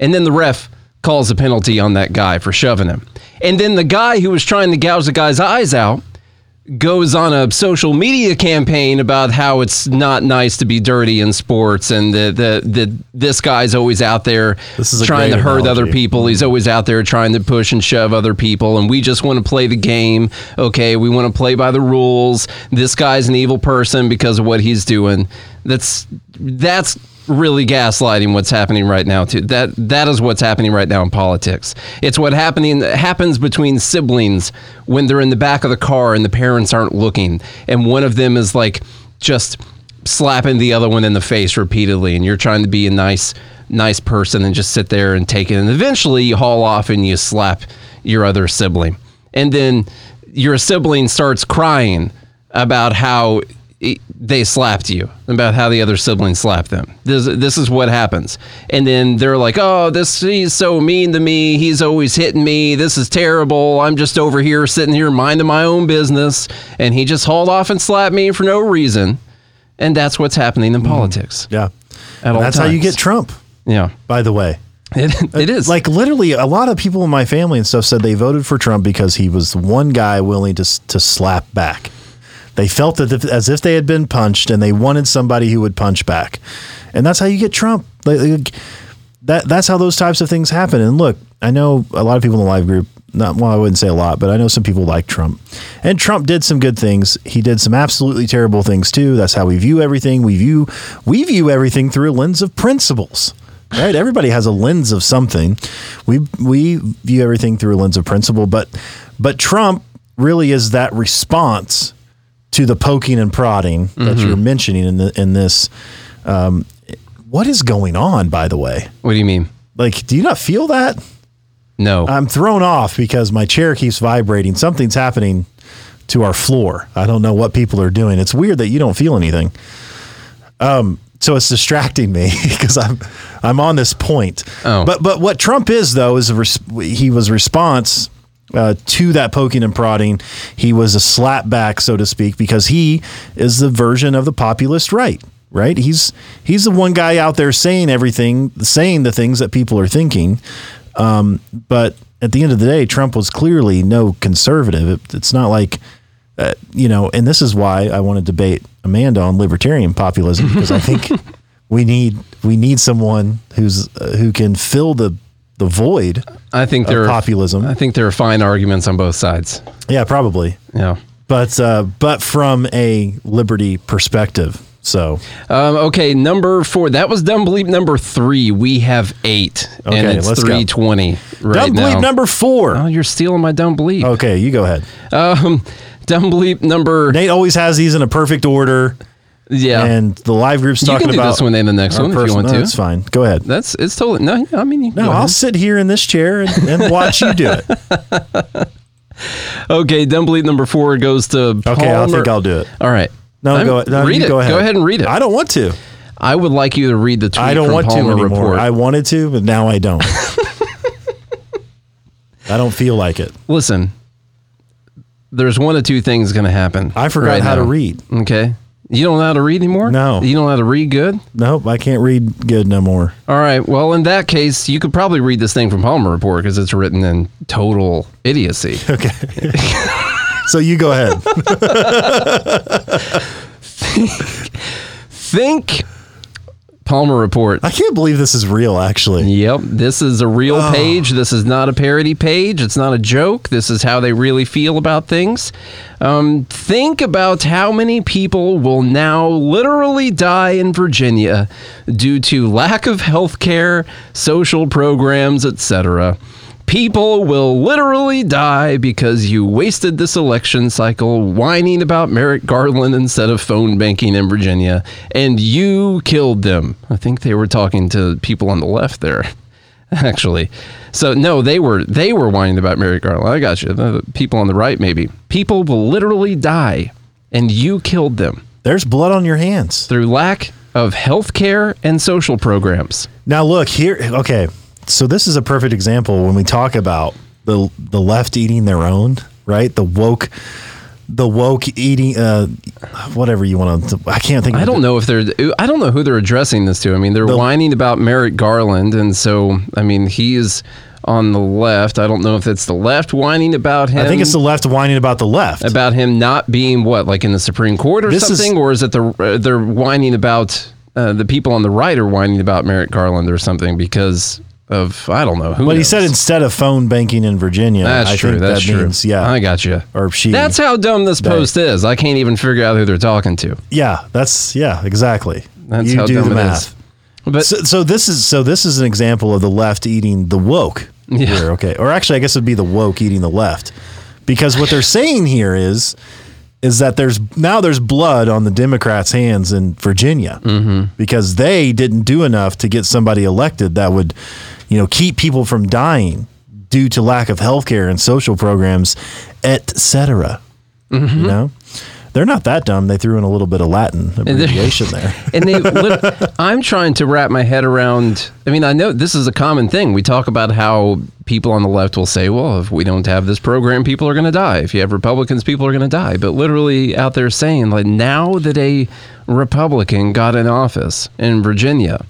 And then the ref calls a penalty on that guy for shoving him. And then the guy who was trying to gouge the guy's eyes out goes on a social media campaign about how it's not nice to be dirty in sports, and the the, the this guy's always out there trying to hurt analogy. Other people. He's always out there trying to push and shove other people, and we just want to play the game. Okay, we want to play by the rules. This guy's an evil person because of what he's doing. That's that's really gaslighting what's happening right now too. That that is what's happening right now in politics. It's what happening happens between siblings when they're in the back of the car and the parents aren't looking, and one of them is like just slapping the other one in the face repeatedly, and you're trying to be a nice nice person and just sit there and take it, and eventually you haul off and you slap your other sibling, and then your sibling starts crying about how they slapped you, about how the other sibling slapped them. This this is what happens. And then they're like, oh, this he's so mean to me. He's always hitting me. This is terrible. I'm just over here sitting here minding my own business. And he just hauled off and slapped me for no reason. And that's what's happening in mm. politics. Yeah. At all that's times. How you get Trump. Yeah. By the way. It, it is. Like literally a lot of people in my family and stuff said they voted for Trump because he was the one guy willing to to slap back. They felt that as if they had been punched, and they wanted somebody who would punch back. And that's how you get Trump. Like, that That's how those types of things happen. And look, I know a lot of people in the live group, not well, I wouldn't say a lot, but I know some people like Trump. And Trump did some good things. He did some absolutely terrible things too. That's how we view everything. We view, we view everything through a lens of principles. right? Everybody has a lens of something. We we view everything through a lens of principle, but but Trump really is that response to the poking and prodding mm-hmm. that you're mentioning in the, in this. Um, what is going on, by the way? What do you mean? Like, do you not feel that? No. I'm thrown off because my chair keeps vibrating. Something's happening to our floor. I don't know what people are doing. It's weird that you don't feel anything. Um, so it's distracting me because I'm, I'm on this point, oh. but, but what Trump is though, is a res- he was response, uh, to that poking and prodding. He was a slap back, so to speak, because he is the version of the populist right. Right. He's, he's the one guy out there saying everything, saying the things that people are thinking. Um, but at the end of the day, Trump was clearly no conservative. It, it's not like, uh, you know, and this is why I want to debate Amanda on libertarian populism, because I think we need, we need someone who's, uh, who can fill the, the void. I think there of are populism. I think there are fine arguments on both sides. Yeah, probably. Yeah. But, uh, but from a liberty perspective. So, um, okay. Number four, that was dumb bleep. Number three, we have eight okay, and it's three twenty right dumb now. Dumb bleep number four. Oh, you're stealing my dumb bleep. Okay. You go ahead. Um, dumb bleep number. Nate always has these in a perfect order. Yeah. And the live group's talking about. You can do about this one and the next one person. If you want no, to. That's fine. Go ahead. That's, it's totally, no, I mean, you no, I'll ahead. sit here in this chair and, and watch you do it. Okay. Dumb bleep number four goes to Palmer. Okay. I think I'll do it. All right. No, I'm, go, no read it. Go ahead. Go ahead and read it. I don't want to. I would like you to read the tweet I don't from want Palmer to anymore. Report. I wanted to, but now I don't. I don't feel like it. Listen, there's one of two things going to happen. I forgot right how now. to read. Okay. You don't know how to read anymore? No. You don't know how to read good? Nope. I can't read good no more. All right. Well, in that case, you could probably read this thing from Palmer Report because it's written in total idiocy. Okay. So you go ahead. think, think Palmer Report. I can't believe this is real, actually. Yep. This is a real oh. page. This is not a parody page. It's not a joke. This is how they really feel about things. Um, think about how many people will now literally die in Virginia due to lack of health care, social programs, et cetera. People will literally die because you wasted this election cycle whining about Merrick Garland instead of phone banking in Virginia, and you killed them. I think they were talking to people on the left there, actually. So, no, they were they were whining about Merrick Garland. I got you. The people on the right, maybe. People will literally die, and you killed them. There's blood on your hands. Through lack of health care and social programs. Now, look, here, okay. So this is a perfect example when we talk about the the left eating their own, right? The woke, the woke eating, uh, whatever you want to. I can't think. I don't know if they're. I don't know who they're addressing this to. I mean, they're the, whining about Merrick Garland, and so I mean, he is on the left. I don't know if it's the left whining about him. I think it's the left whining about the left about him not being what, like in the Supreme Court or this something, is, or is it the uh, they're whining about uh, the people on the right are whining about Merrick Garland or something because. Of I don't know who. But knows? He said instead of phone banking in Virginia, that's I true. Think that's that true. Means, yeah, I got you. Or she. That's how dumb this post they, is. I can't even figure out who they're talking to. Yeah, that's yeah, exactly. That's you how do dumb the math. It is. But so, so this is so this is an example of the left eating the woke. Yeah. Here, okay. Or actually, I guess it'd be the woke eating the left, because what they're saying here is is that there's now there's blood on the Democrats' hands in Virginia mm-hmm. because they didn't do enough to get somebody elected that would. You know, keep people from dying due to lack of healthcare and social programs, et cetera. Mm-hmm. You know, they're not that dumb. They threw in a little bit of Latin abbreviation there. And they, lit- I'm trying to wrap my head around. I mean, I know this is a common thing. We talk about how people on the left will say, well, if we don't have this program, people are going to die. If you have Republicans, people are going to die. But literally out there saying, like, now that a Republican got in office in Virginia,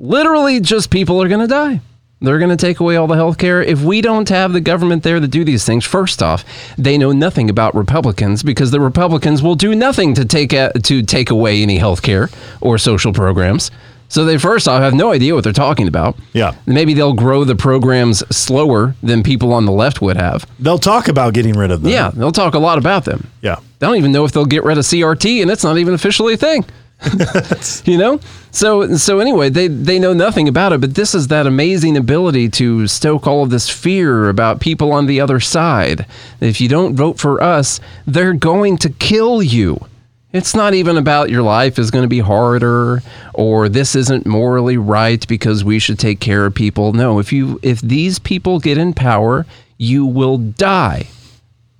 literally just people are going to die. They're going to take away all the health care. If we don't have the government there to do these things, first off, they know nothing about Republicans because the Republicans will do nothing to take a, to take away any health care or social programs. So they first off have no idea what they're talking about. Yeah. Maybe they'll grow the programs slower than people on the left would have. They'll talk about getting rid of them. Yeah. They'll talk a lot about them. Yeah. They don't even know if they'll get rid of C R T, and it's not even officially a thing. You know? So so anyway, they, they know nothing about it, but this is that amazing ability to stoke all of this fear about people on the other side. If you don't vote for us, they're going to kill you. It's not even about your life is going to be harder or this isn't morally right because we should take care of people. No, if you if these people get in power, you will die.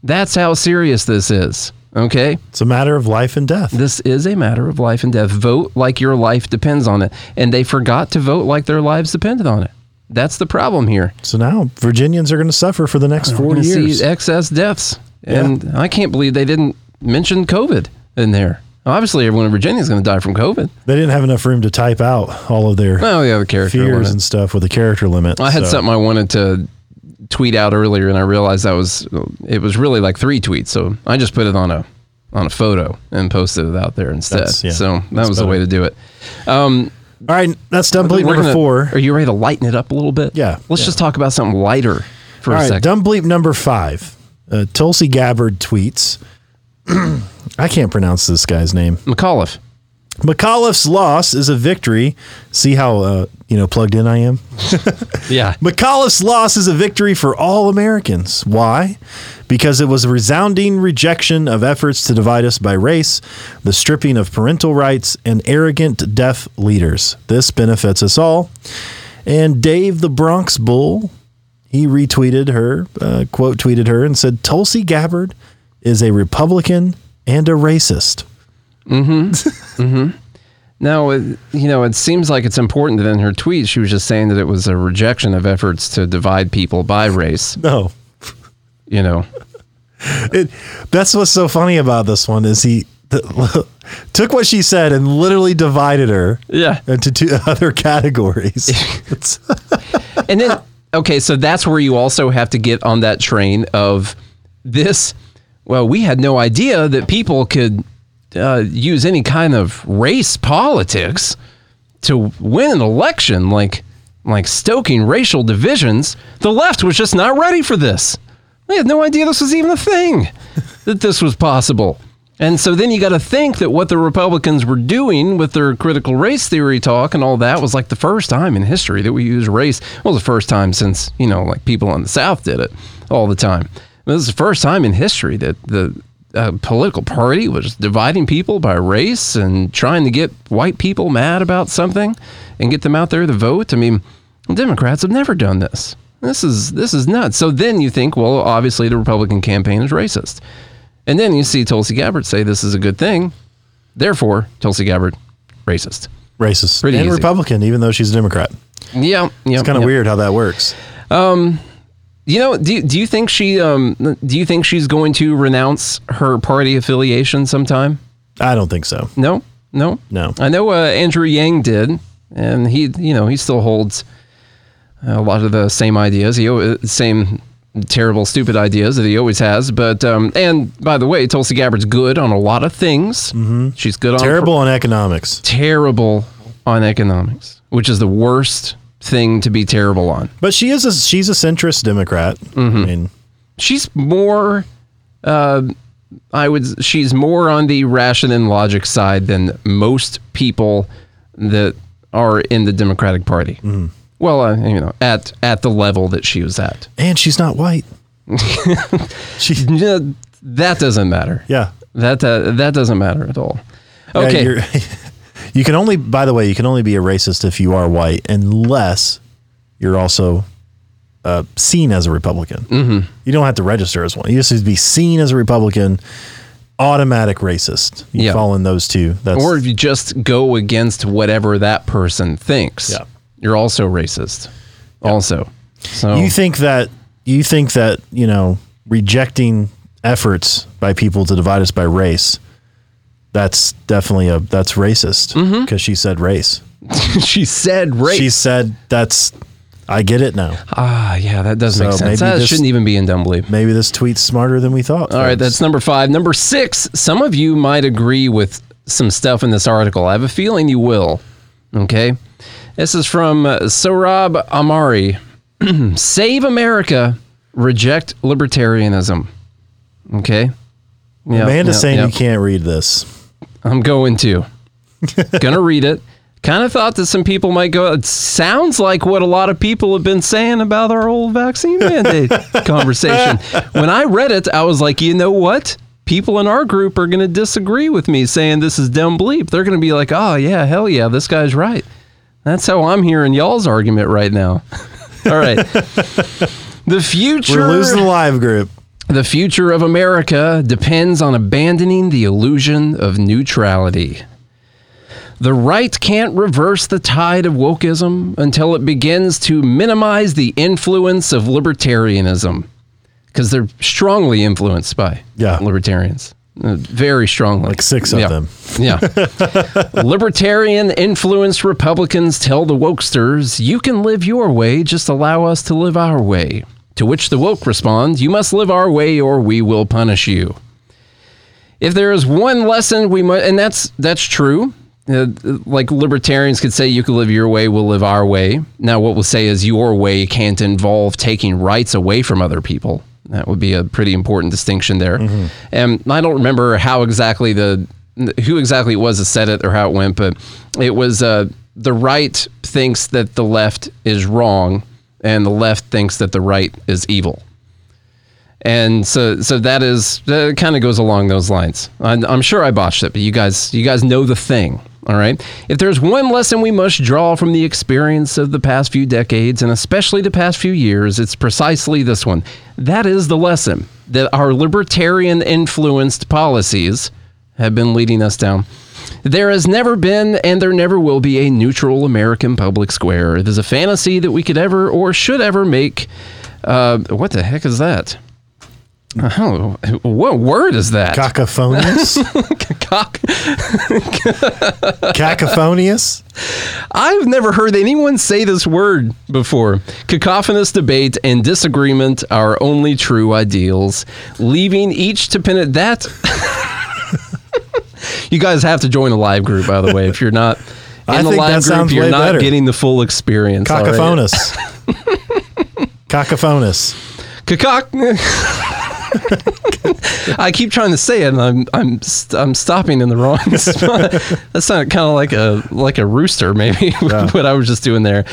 That's how serious this is. Okay? It's a matter of life and death. This is a matter of life and death. Vote like your life depends on it. And they forgot to vote like their lives depended on it. That's the problem here. So now Virginians are going to suffer for the next forty years. We're going to see excess deaths. Yeah. And I can't believe they didn't mention COVID in there. Obviously, everyone in Virginia is going to die from COVID. They didn't have enough room to type out all of their oh, yeah, the character fears limit. And stuff with a character limit. I had so. something I wanted to tweet out earlier, and I realized that was it was really like three tweets, so I just put it on a on a photo and posted it out there instead. Yeah, so that was the way to do it. Um, All right, that's dumb bleep number gonna, four. Are you ready to lighten it up a little bit? Yeah. Let's yeah. just talk about something lighter for All a right, second. Dumb bleep number five. Uh, Tulsi Gabbard tweets. I can't pronounce this guy's name. McAuliffe. McAuliffe's loss is a victory. See how, uh, you know, plugged in I am? Yeah. McAuliffe's loss is a victory for all Americans. Why? Because it was a resounding rejection of efforts to divide us by race, the stripping of parental rights, and arrogant deaf leaders. This benefits us all. And Dave the Bronx Bull, he retweeted her, uh, quote tweeted her, and said, Tulsi Gabbard is a Republican and a racist. Mm-hmm. Mm-hmm. Now, it, you know, it seems like it's important that in her tweet, she was just saying that it was a rejection of efforts to divide people by race. No. You know. It, that's what's so funny about this one is he the, took what she said and literally divided her yeah. into two other categories. And then, okay, so that's where you also have to get on that train of this. Well, we had no idea that people could... Uh, use any kind of race politics to win an election, like like stoking racial divisions. The left was just not ready for this. They had no idea this was even a thing, that this was possible. And so then you got to think that what the Republicans were doing with their critical race theory talk and all that was like the first time in history that we use race. Well, the first time since, you know, like people in the South did it all the time. This is the first time in history that the a political party was dividing people by race and trying to get white people mad about something and get them out there to vote. I mean, Democrats have never done this. This is this is nuts. So then you think, well, obviously the Republican campaign is racist. And then you see Tulsi Gabbard say this is a good thing. Therefore, Tulsi Gabbard, racist. Racist. Pretty and easy. Republican, even though she's a Democrat. Yeah. Yep, it's kind of yep. weird how that works. Um You know, do do you think she um do you think she's going to renounce her party affiliation sometime? I don't think so. No, no, no. I know uh, Andrew Yang did, and he you know he still holds a lot of the same ideas, the same terrible, stupid ideas that he always has. But um, and by the way, Tulsi Gabbard's good on a lot of things. Mm-hmm. She's good on terrible for, on economics. Terrible on economics, which is the worst thing to be terrible on. But she is a she's a centrist Democrat. Mm-hmm. I mean, she's more uh I would she's more on the ration and logic side than most people that are in the Democratic Party. Mm-hmm. Well, uh, you know, at at the level that she was at. And she's not white. she that doesn't matter. Yeah. That uh, that doesn't matter at all. Okay. Yeah, you're You can only, by the way, you can only be a racist if you are white, unless you're also uh, seen as a Republican. Mm-hmm. You don't have to register as one. You just have to be seen as a Republican, automatic racist. You yeah. fall in those two. That's, or if you just go against whatever that person thinks, yeah. you're also racist. Yeah. Also, so you think that you think that you know rejecting efforts by people to divide us by race. That's definitely a, that's racist because mm-hmm. she said race. She said race. She said that's, I get it now. Ah, yeah, that does so make sense. That this, shouldn't even be in dumb bleep. Maybe this tweet's smarter than we thought. All right, us. That's number five. Number six, some of you might agree with some stuff in this article. I have a feeling you will. Okay. This is from uh, Saurabh Amari. Save America, reject libertarianism. Okay. Yep, Amanda's yep, saying yep. you can't read this. I'm going to. Gonna read it. Kind of thought that some people might go, it sounds like what a lot of people have been saying about our old vaccine mandate conversation. When I read it, I was like, you know what? People in our group are going to disagree with me saying this is dumb bleep. They're going to be like, oh, yeah, hell yeah, this guy's right. That's how I'm hearing y'all's argument right now. All right. The future. We're losing the live group. The future of America depends on abandoning the illusion of neutrality. The right can't reverse the tide of wokeism until it begins to minimize the influence of libertarianism. Because they're strongly influenced by yeah. libertarians. Uh, very strongly. Like six of yeah. them. Yeah. Libertarian-influenced Republicans tell the wokesters, you can live your way, just allow us to live our way. To which the woke respond, you must live our way or we will punish you. If there is one lesson we must... And that's that's true. Uh, like libertarians could say, you can live your way, we'll live our way. Now, what we'll say is your way can't involve taking rights away from other people. That would be a pretty important distinction there. Mm-hmm. And I don't remember how exactly the, who exactly it was that said it or how it went, but it was uh, the right thinks that the left is wrong and the left thinks that the right is evil. And so, so that is, that kind of goes along those lines. I'm, I'm sure I botched it, but you guys, you guys know the thing. All right. If there's one lesson we must draw from the experience of the past few decades, and especially the past few years, it's precisely this one. That is the lesson that our libertarian influenced policies have been leading us down. There has never been, and there never will be, a neutral American public square. It is a fantasy that we could ever or should ever make. Uh, what the heck is that? Oh, what word is that? Cacophonious? Cac- Cacophonious? I've never heard anyone say this word before. Cacophonous debate and disagreement are only true ideals, leaving each to pin it that. You guys have to join a live group, by the way. If you're not in I the live group, you're not better. Getting the full experience. Cacophonous. Right. Cacophonous. Cacophonous. I keep trying to say it, and I'm I'm I'm stopping in the wrong spot. That sounded kind of like a like a rooster, maybe. Yeah. What I was just doing there,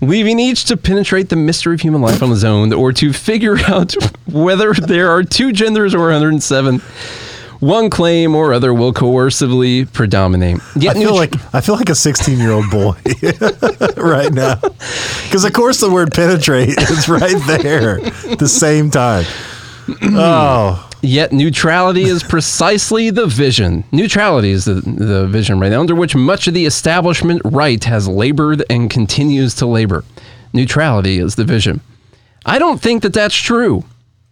leaving each to penetrate the mystery of human life on his own, or to figure out whether there are two genders or one hundred seven. One claim or other will coercively predominate. Yet I feel neutral- like I feel like a sixteen-year-old boy right now, because of course the word penetrate is right there at the same time. Oh. Yet neutrality is precisely the vision. Neutrality is the, the vision right now, under which much of the establishment right has labored and continues to labor. Neutrality is the vision. I don't think that that's true.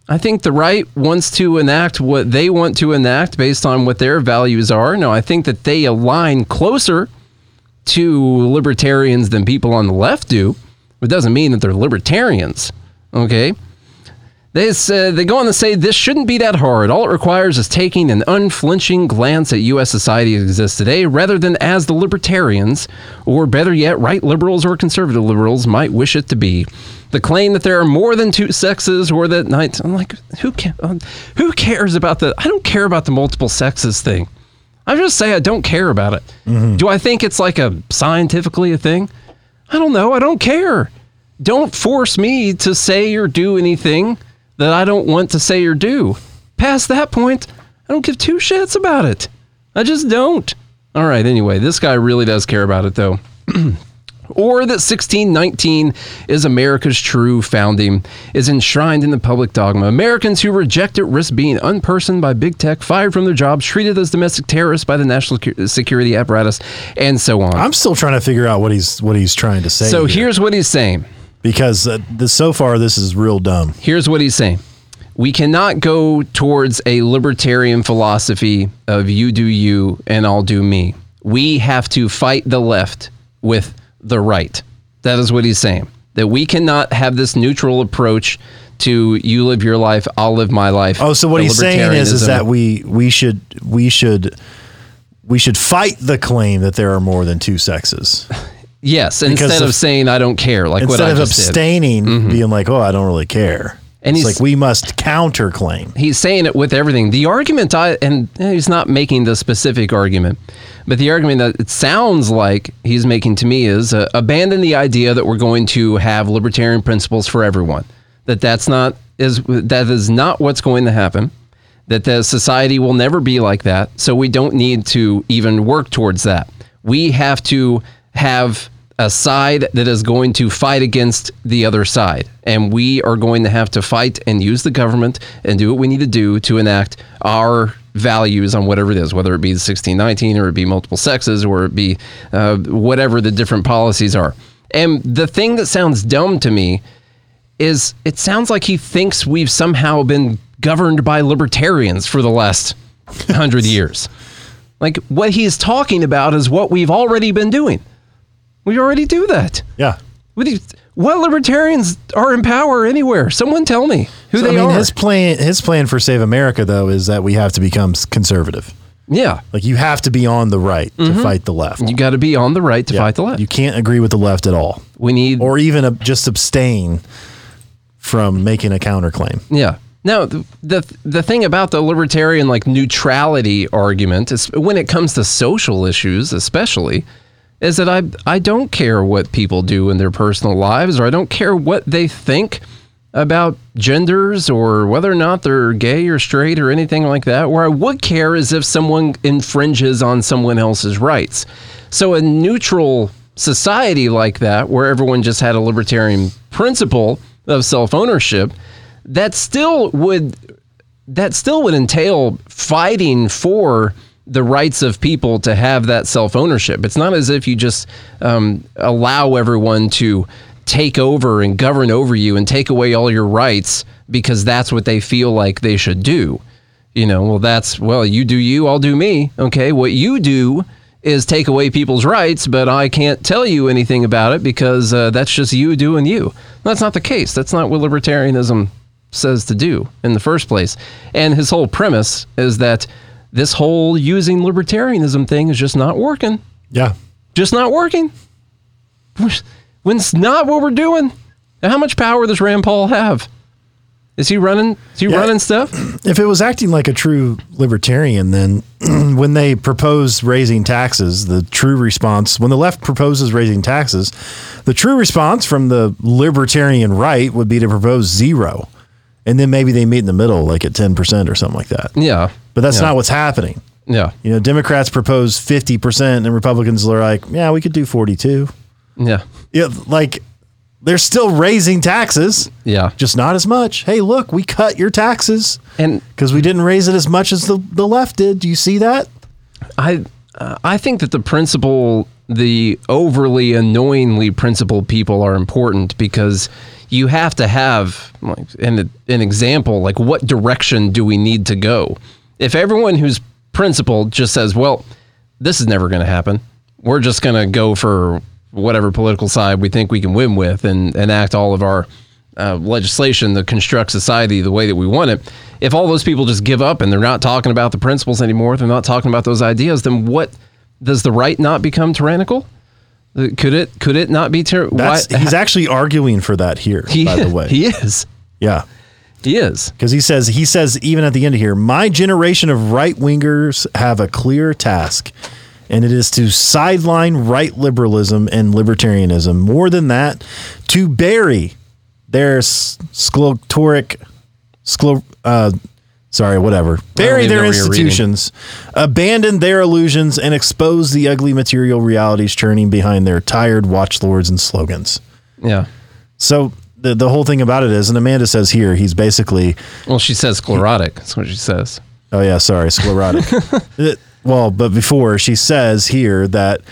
I think the right wants to enact what they want to enact based on what their values are. No, I think that they align closer to libertarians than people on the left do. It doesn't mean that they're libertarians. Okay. They, uh, they go on to say, this shouldn't be that hard. All it requires is taking an unflinching glance at U S society as it exists today, rather than as the libertarians, or better yet, right liberals or conservative liberals might wish it to be. The claim that there are more than two sexes, or that night, I'm like, who can, um, who cares about the, I don't care about the multiple sexes thing. I'm just saying I don't care about it. Mm-hmm. Do I think it's like a scientifically a thing? I don't know. I don't care. Don't force me to say or do anything that I don't want to say or do. Past that point, I don't give two shits about it. I just don't. All right, anyway, this guy really does care about it, though. Or that sixteen nineteen is America's true founding, is enshrined in the public dogma. Americans who reject it risk being unpersoned by big tech, fired from their jobs, treated as domestic terrorists by the national security apparatus, and so on. I'm still trying to figure out what he's what he's trying to say. So here. here's what he's saying. Because uh, the, so far, this is real dumb. Here's what he's saying. We cannot go towards a libertarian philosophy of you do you and I'll do me. We have to fight the left with the right. That is what he's saying. That we cannot have this neutral approach to you live your life, I'll live my life. Oh, so what he's saying is, is that we, we should we should we should fight the claim that there are more than two sexes. Yes, because instead of, of saying I don't care, like what I just did. Instead of abstaining, mm-hmm. being like, oh, I don't really care. And it's he's, like, we must counterclaim. He's saying it with everything. The argument, I, and he's not making the specific argument, but the argument that it sounds like he's making to me is uh, abandon the idea that we're going to have libertarian principles for everyone. That that's not is that is not what's going to happen. That the society will never be like that. So we don't need to even work towards that. We have to have a side that is going to fight against the other side. And we are going to have to fight and use the government and do what we need to do to enact our values on whatever it is, whether it be sixteen nineteen or it be multiple sexes or it be uh, whatever the different policies are. And the thing that sounds dumb to me is it sounds like he thinks we've somehow been governed by libertarians for the last hundred years. Like, what he's talking about is what we've already been doing. We already do that. Yeah. What, do you, what libertarians are in power anywhere? Someone tell me who so, they I mean, are. His plan, his plan for Save America, though, is that we have to become conservative. Yeah. Like, you have to be on the right mm-hmm. to fight the left. You got to be on the right to yeah. fight the left. You can't agree with the left at all. We need... Or even a, just abstain from making a counterclaim. Yeah. Now, the, the the thing about the libertarian, like, neutrality argument is when it comes to social issues, especially... is that I I don't care what people do in their personal lives, or I don't care what they think about genders or whether or not they're gay or straight or anything like that. Where I would care is if someone infringes on someone else's rights. So a neutral society like that, where everyone just had a libertarian principle of self-ownership, that still would that still would entail fighting for the rights of people to have that self-ownership. It's not as if you just um, allow everyone to take over and govern over you and take away all your rights because that's what they feel like they should do. You know, well, that's, well, you do you, I'll do me. Okay, what you do is take away people's rights, but I can't tell you anything about it because uh, that's just you doing you. That's not the case. That's not what libertarianism says to do in the first place. And his whole premise is that this whole using libertarianism thing is just not working. Yeah. Just not working. When it's not what we're doing. Now, how much power does Rand Paul have? Is he running? Is he yeah. running stuff? If it was acting like a true libertarian, then when they propose raising taxes, the true response, when the left proposes raising taxes, the true response from the libertarian right would be to propose zero. And then maybe they meet in the middle, like at ten percent or something like that. Yeah. But that's yeah. not what's happening. Yeah. You know, Democrats propose fifty percent and Republicans are like, yeah, we could do forty-two. Yeah. Yeah. Like, they're still raising taxes. Yeah. Just not as much. Hey, look, we cut your taxes and because we didn't raise it as much as the, the left did. Do you see that? I, uh, I think that the principle, the overly annoyingly principled people are important because you have to have like, an, an example, like what direction do we need to go? If everyone who's principled just says, well, this is never going to happen. We're just going to go for whatever political side we think we can win with and enact all of our uh, legislation that constructs society the way that we want it. If all those people just give up and they're not talking about the principles anymore, they're not talking about those ideas, then what does the right not become tyrannical? Could it could it not be tyrannical? He's actually arguing for that here, he by is, the way. He is. Yeah. He is. Because he says, he says even at the end of here, my generation of right-wingers have a clear task, and it is to sideline right liberalism and libertarianism. More than that, to bury their sclerotic, scler- uh, sorry, whatever, bury their institutions, abandon their illusions, and expose the ugly material realities churning behind their tired watchlords and slogans. Yeah. So... The, the whole thing about it is, and Amanda says here, he's basically... Well, she says sclerotic. That's what she says. Oh, yeah. Sorry. Sclerotic. it, well, but before she says here that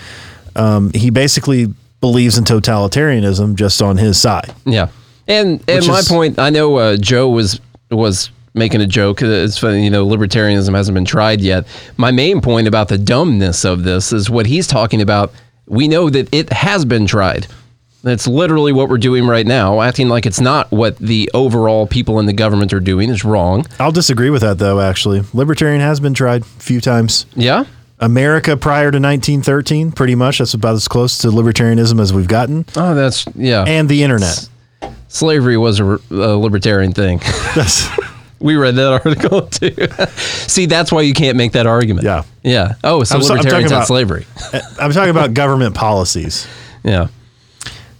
um, he basically believes in totalitarianism just on his side. Yeah. And and my is, point, I know uh, Joe was was making a joke. It's funny, you know, libertarianism hasn't been tried yet. My main point about the dumbness of this is what he's talking about. We know that it has been tried. That's literally what we're doing right now, acting like it's not what the overall people in the government are doing is wrong. I'll disagree with that, though, actually. Libertarian has been tried a few times. Yeah? America prior to nineteen thirteen, pretty much. That's about as close to libertarianism as we've gotten. Oh, that's, yeah. And the internet. It's, slavery was a, a libertarian thing. Yes. We read that article too. See, that's why you can't make that argument. Yeah. Yeah. Oh, so I'm, libertarians had slavery. I'm talking about government policies. Yeah.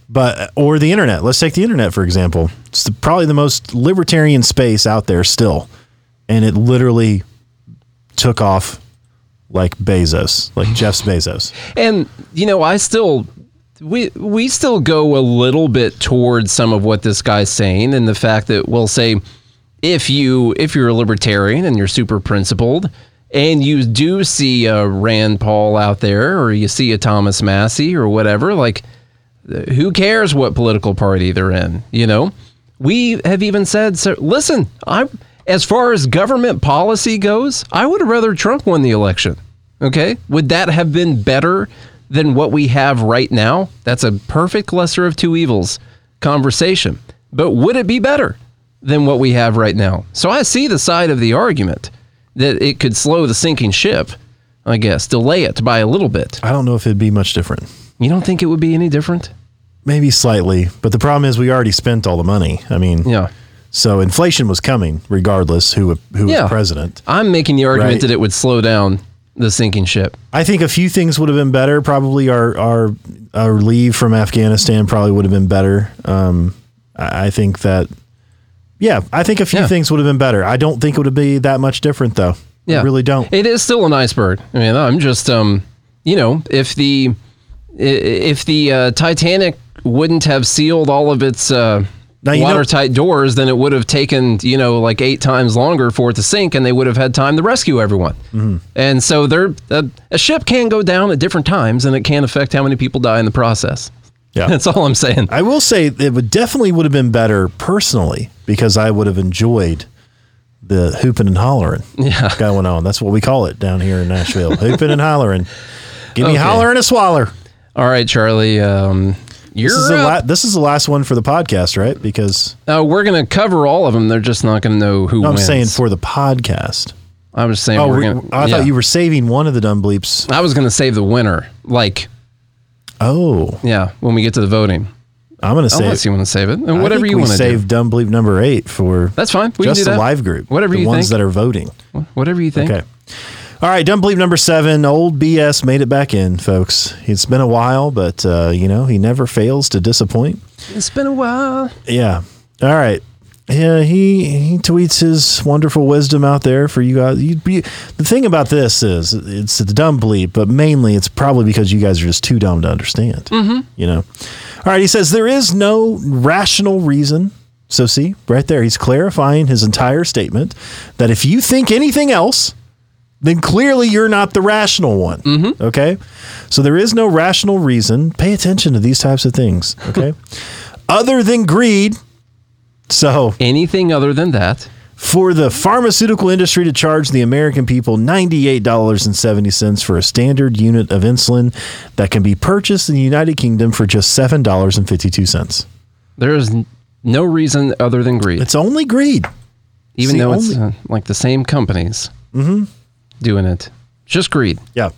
But, or the internet. Let's take the internet, for example. It's the, probably the most libertarian space out there still. And it literally took off like Bezos, like Jeff's Bezos. And, you know, I still, we, we still go a little bit towards some of what this guy's saying, and the fact that we'll say, if you, if you're a libertarian and you're super principled, and you do see a Rand Paul out there, or you see a Thomas Massie or whatever, like, who cares what political party they're in? You know, we have even said, so, listen, I, as far as government policy goes, I would have rather Trump won the election. Okay. Would that have been better than what we have right now? That's a perfect lesser of two evils conversation. But would it be better than what we have right now? So I see the side of the argument that it could slow the sinking ship, I guess, delay it by a little bit. I don't know if it'd be much different. You don't think it would be any different? Maybe slightly, but the problem is we already spent all the money. I mean, yeah. So inflation was coming regardless who who yeah. was president. I'm making the argument right? that it would slow down the sinking ship. I think a few things would have been better. Probably our our, our leave from Afghanistan probably would have been better. Um, I think that, yeah, I think a few yeah. things would have been better. I don't think it would be that much different though. Yeah. I really don't. It is still an iceberg. I mean, I'm just, um, you know, if the... If the uh, Titanic wouldn't have sealed all of its uh, watertight know, doors, then it would have taken, you know, like eight times longer for it to sink, and they would have had time to rescue everyone. Mm-hmm. And so they're, uh, a ship can go down at different times, and it can affect how many people die in the process. Yeah, that's all I'm saying. I will say it would definitely would have been better personally, because I would have enjoyed the hooping and hollering yeah. going on. That's what we call it down here in Nashville. Hooping and hollering. Give me okay. holler and a swaller. All right, Charlie. Um, you're this, is the la- this is the last one for the podcast, right? Because uh, we're going to cover all of them. They're just not going to know who no, I'm wins. saying for the podcast. I was saying. Oh, we're gonna, I yeah. thought you were saving one of the dumb bleeps. I was going to save the winner. Like, oh, yeah, when we get to the voting, I'm going to save. Unless you want to save it, and I whatever think you want to save, do. dumb bleep number eight for that's fine. We just can do the that. live group. Whatever the you ones think. that are voting. Whatever you think. Okay. All right, dumb bleep number seven, old B S made it back in, folks. It's been a while, but, uh, you know, he never fails to disappoint. It's been a while. Yeah. All right. Yeah, he he tweets his wonderful wisdom out there for you guys. You, you, the thing about this is it's a dumb bleep, but mainly it's probably because you guys are just too dumb to understand, mm-hmm. you know. All right, he says, there is no rational reason. So see, right there, he's clarifying his entire statement that if you think anything else, then clearly you're not the rational one. Mm-hmm. Okay. So there is no rational reason. Pay attention to these types of things. Okay. Other than greed. So anything other than that, for the pharmaceutical industry to charge the American people ninety-eight dollars and seventy cents for a standard unit of insulin that can be purchased in the United Kingdom for just seven dollars and fifty-two cents. There is no reason other than greed. It's only greed. Even See, though it's uh, like the same companies. Mm-hmm. Doing it. Just greed. Yeah.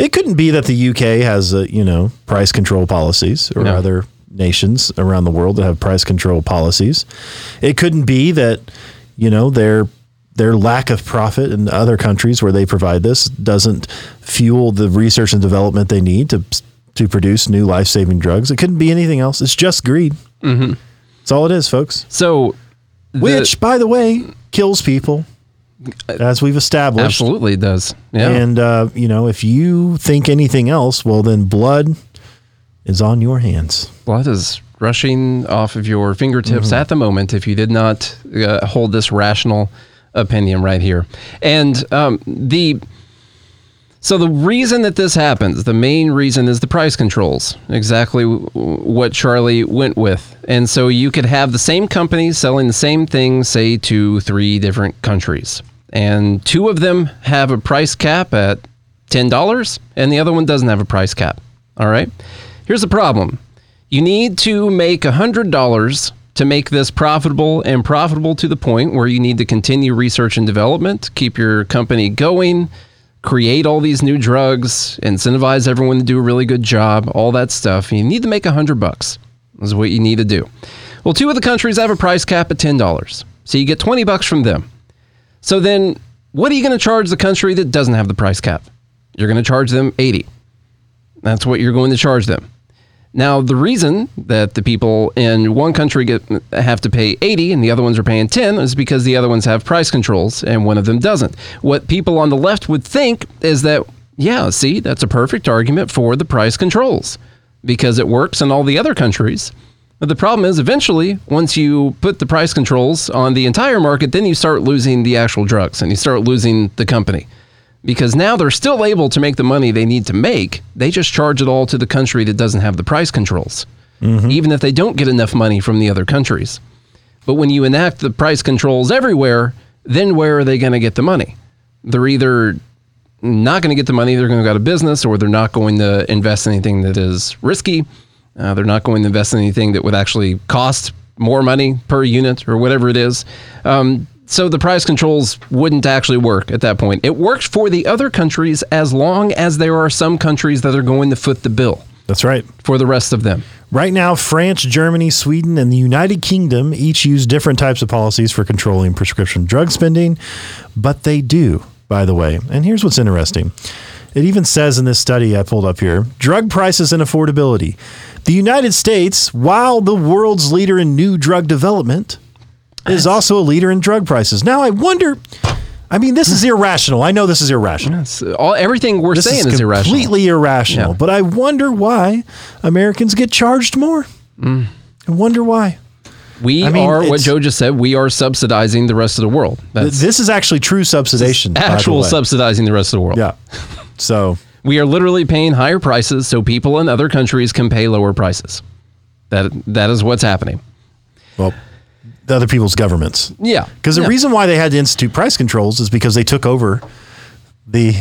It couldn't be that the U K has, uh, you know, price control policies or no. other nations around the world that have price control policies. It couldn't be that, you know, their their lack of profit in other countries where they provide this doesn't fuel the research and development they need to to produce new life-saving drugs. It couldn't be anything else. It's just greed. Mm-hmm. That's all it is, folks. So, the- Which, by the way, kills people. As we've established. Absolutely it does. Yeah. And, uh, you know, if you think anything else, well, then blood is on your hands. Blood is rushing off of your fingertips mm-hmm. at the moment if you did not uh, hold this rational opinion right here. And um, the... So the reason that this happens, the main reason is the price controls, exactly w- what Charlie went with. And so you could have the same company selling the same thing, say, to three different countries. And two of them have a price cap at ten dollars, and the other one doesn't have a price cap. All right? Here's the problem. You need to make one hundred dollars to make this profitable and profitable to the point where you need to continue research and development, keep your company going, create all these new drugs, incentivize everyone to do a really good job, all that stuff. You need to make a hundred bucks is what you need to do. Well, two of the countries have a price cap at ten dollars. So you get twenty bucks from them. So then what are you going to charge the country that doesn't have the price cap? You're going to charge them eighty. That's what you're going to charge them. Now, the reason that the people in one country get have to pay eighty and the other ones are paying ten is because the other ones have price controls and one of them doesn't. What people on the left would think is that, yeah, see, that's a perfect argument for the price controls because it works in all the other countries. But the problem is eventually, once you put the price controls on the entire market, then you start losing the actual drugs and you start losing the company. Because now they're still able to make the money they need to make. They just charge it all to the country that doesn't have the price controls, mm-hmm. even if they don't get enough money from the other countries. But when you enact the price controls everywhere, then where are they going to get the money? They're either not going to get the money, they're going to go out of business, or they're not going to invest in anything that is risky. Uh, they're not going to invest in anything that would actually cost more money per unit or whatever it is. Um, So the price controls wouldn't actually work at that point. It works for the other countries as long as there are some countries that are going to foot the bill. That's right. For the rest of them. Right now, France, Germany, Sweden, and the United Kingdom each use different types of policies for controlling prescription drug spending, but they do, by the way. And here's what's interesting. It even says in this study I pulled up here, drug prices and affordability. The United States, while the world's leader in new drug development, is also a leader in drug prices. Now, I wonder, I mean, this is irrational. I know this is irrational. Yes, all, everything we're this saying is, is irrational. completely irrational. Yeah. But I wonder why Americans get charged more. Mm. I wonder why. We I mean, are, what Joe just said, we are subsidizing the rest of the world. That's, this is actually true subsidization. Actual the subsidizing the rest of the world. Yeah. So we are literally paying higher prices so people in other countries can pay lower prices. That That is what's happening. Well, the other people's governments. Yeah. Because the yeah. reason why they had to institute price controls is because they took over the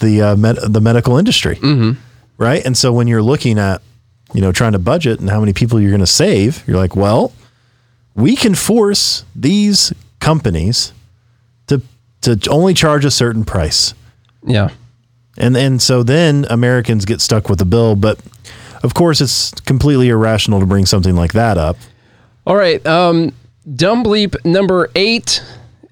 the uh, med- the medical industry. Mm-hmm. Right? And so when you're looking at, you know, trying to budget and how many people you're going to save, you're like, well, we can force these companies to to only charge a certain price. Yeah. And and so then Americans get stuck with the bill, but of course it's completely irrational to bring something like that up. All right, um Dumb Bleep number eight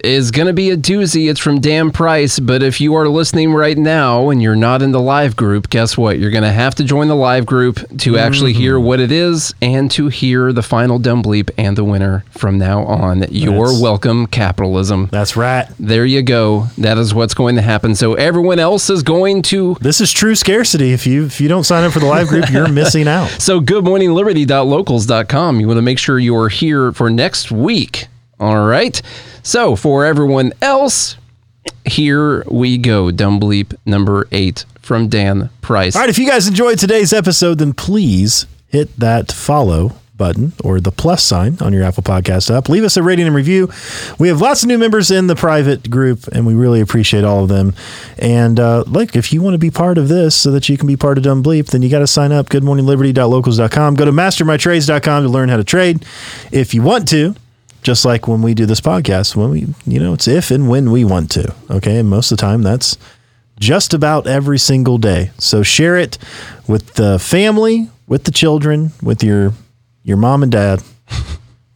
is going to be a doozy. It's from Dan Price, but if you are listening right now and you're not in the live group, guess what? You're going to have to join the live group to actually mm-hmm. hear what it is and to hear the final Dumb Bleep and the winner from now on. You're that's, welcome, capitalism. That's right. There you go. That is what's going to happen. So everyone else is going to... This is true scarcity. If you if you don't sign up for the live group, you're missing out. So good morning liberty dot locals dot com. You want to make sure you are here for next week. All right. So for everyone else, here we go. Dumb Bleep number eight from Dan Price. All right. If you guys enjoyed today's episode, then please hit that follow button or the plus sign on your Apple Podcast app. Leave us a rating and review. We have lots of new members in the private group, and we really appreciate all of them. And uh, like, if you want to be part of this so that you can be part of Dumb Bleep, then you got to sign up. good morning liberty dot locals dot com. Go to master my trades dot com to learn how to trade if you want to. Just like when we do this podcast, when we, you know, it's if and when we want to. Okay. And most of the time, that's just about every single day. So share it with the family, with the children, with your, your mom and dad,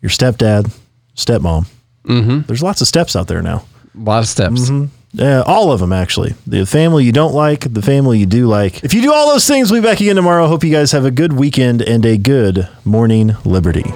your stepdad, stepmom. Mm-hmm. There's lots of steps out there now. A lot of steps. Mm-hmm. Yeah, all of them, actually. The family you don't like, the family you do like. If you do all those things, we'll be back again tomorrow. Hope you guys have a good weekend and a good morning, Liberty.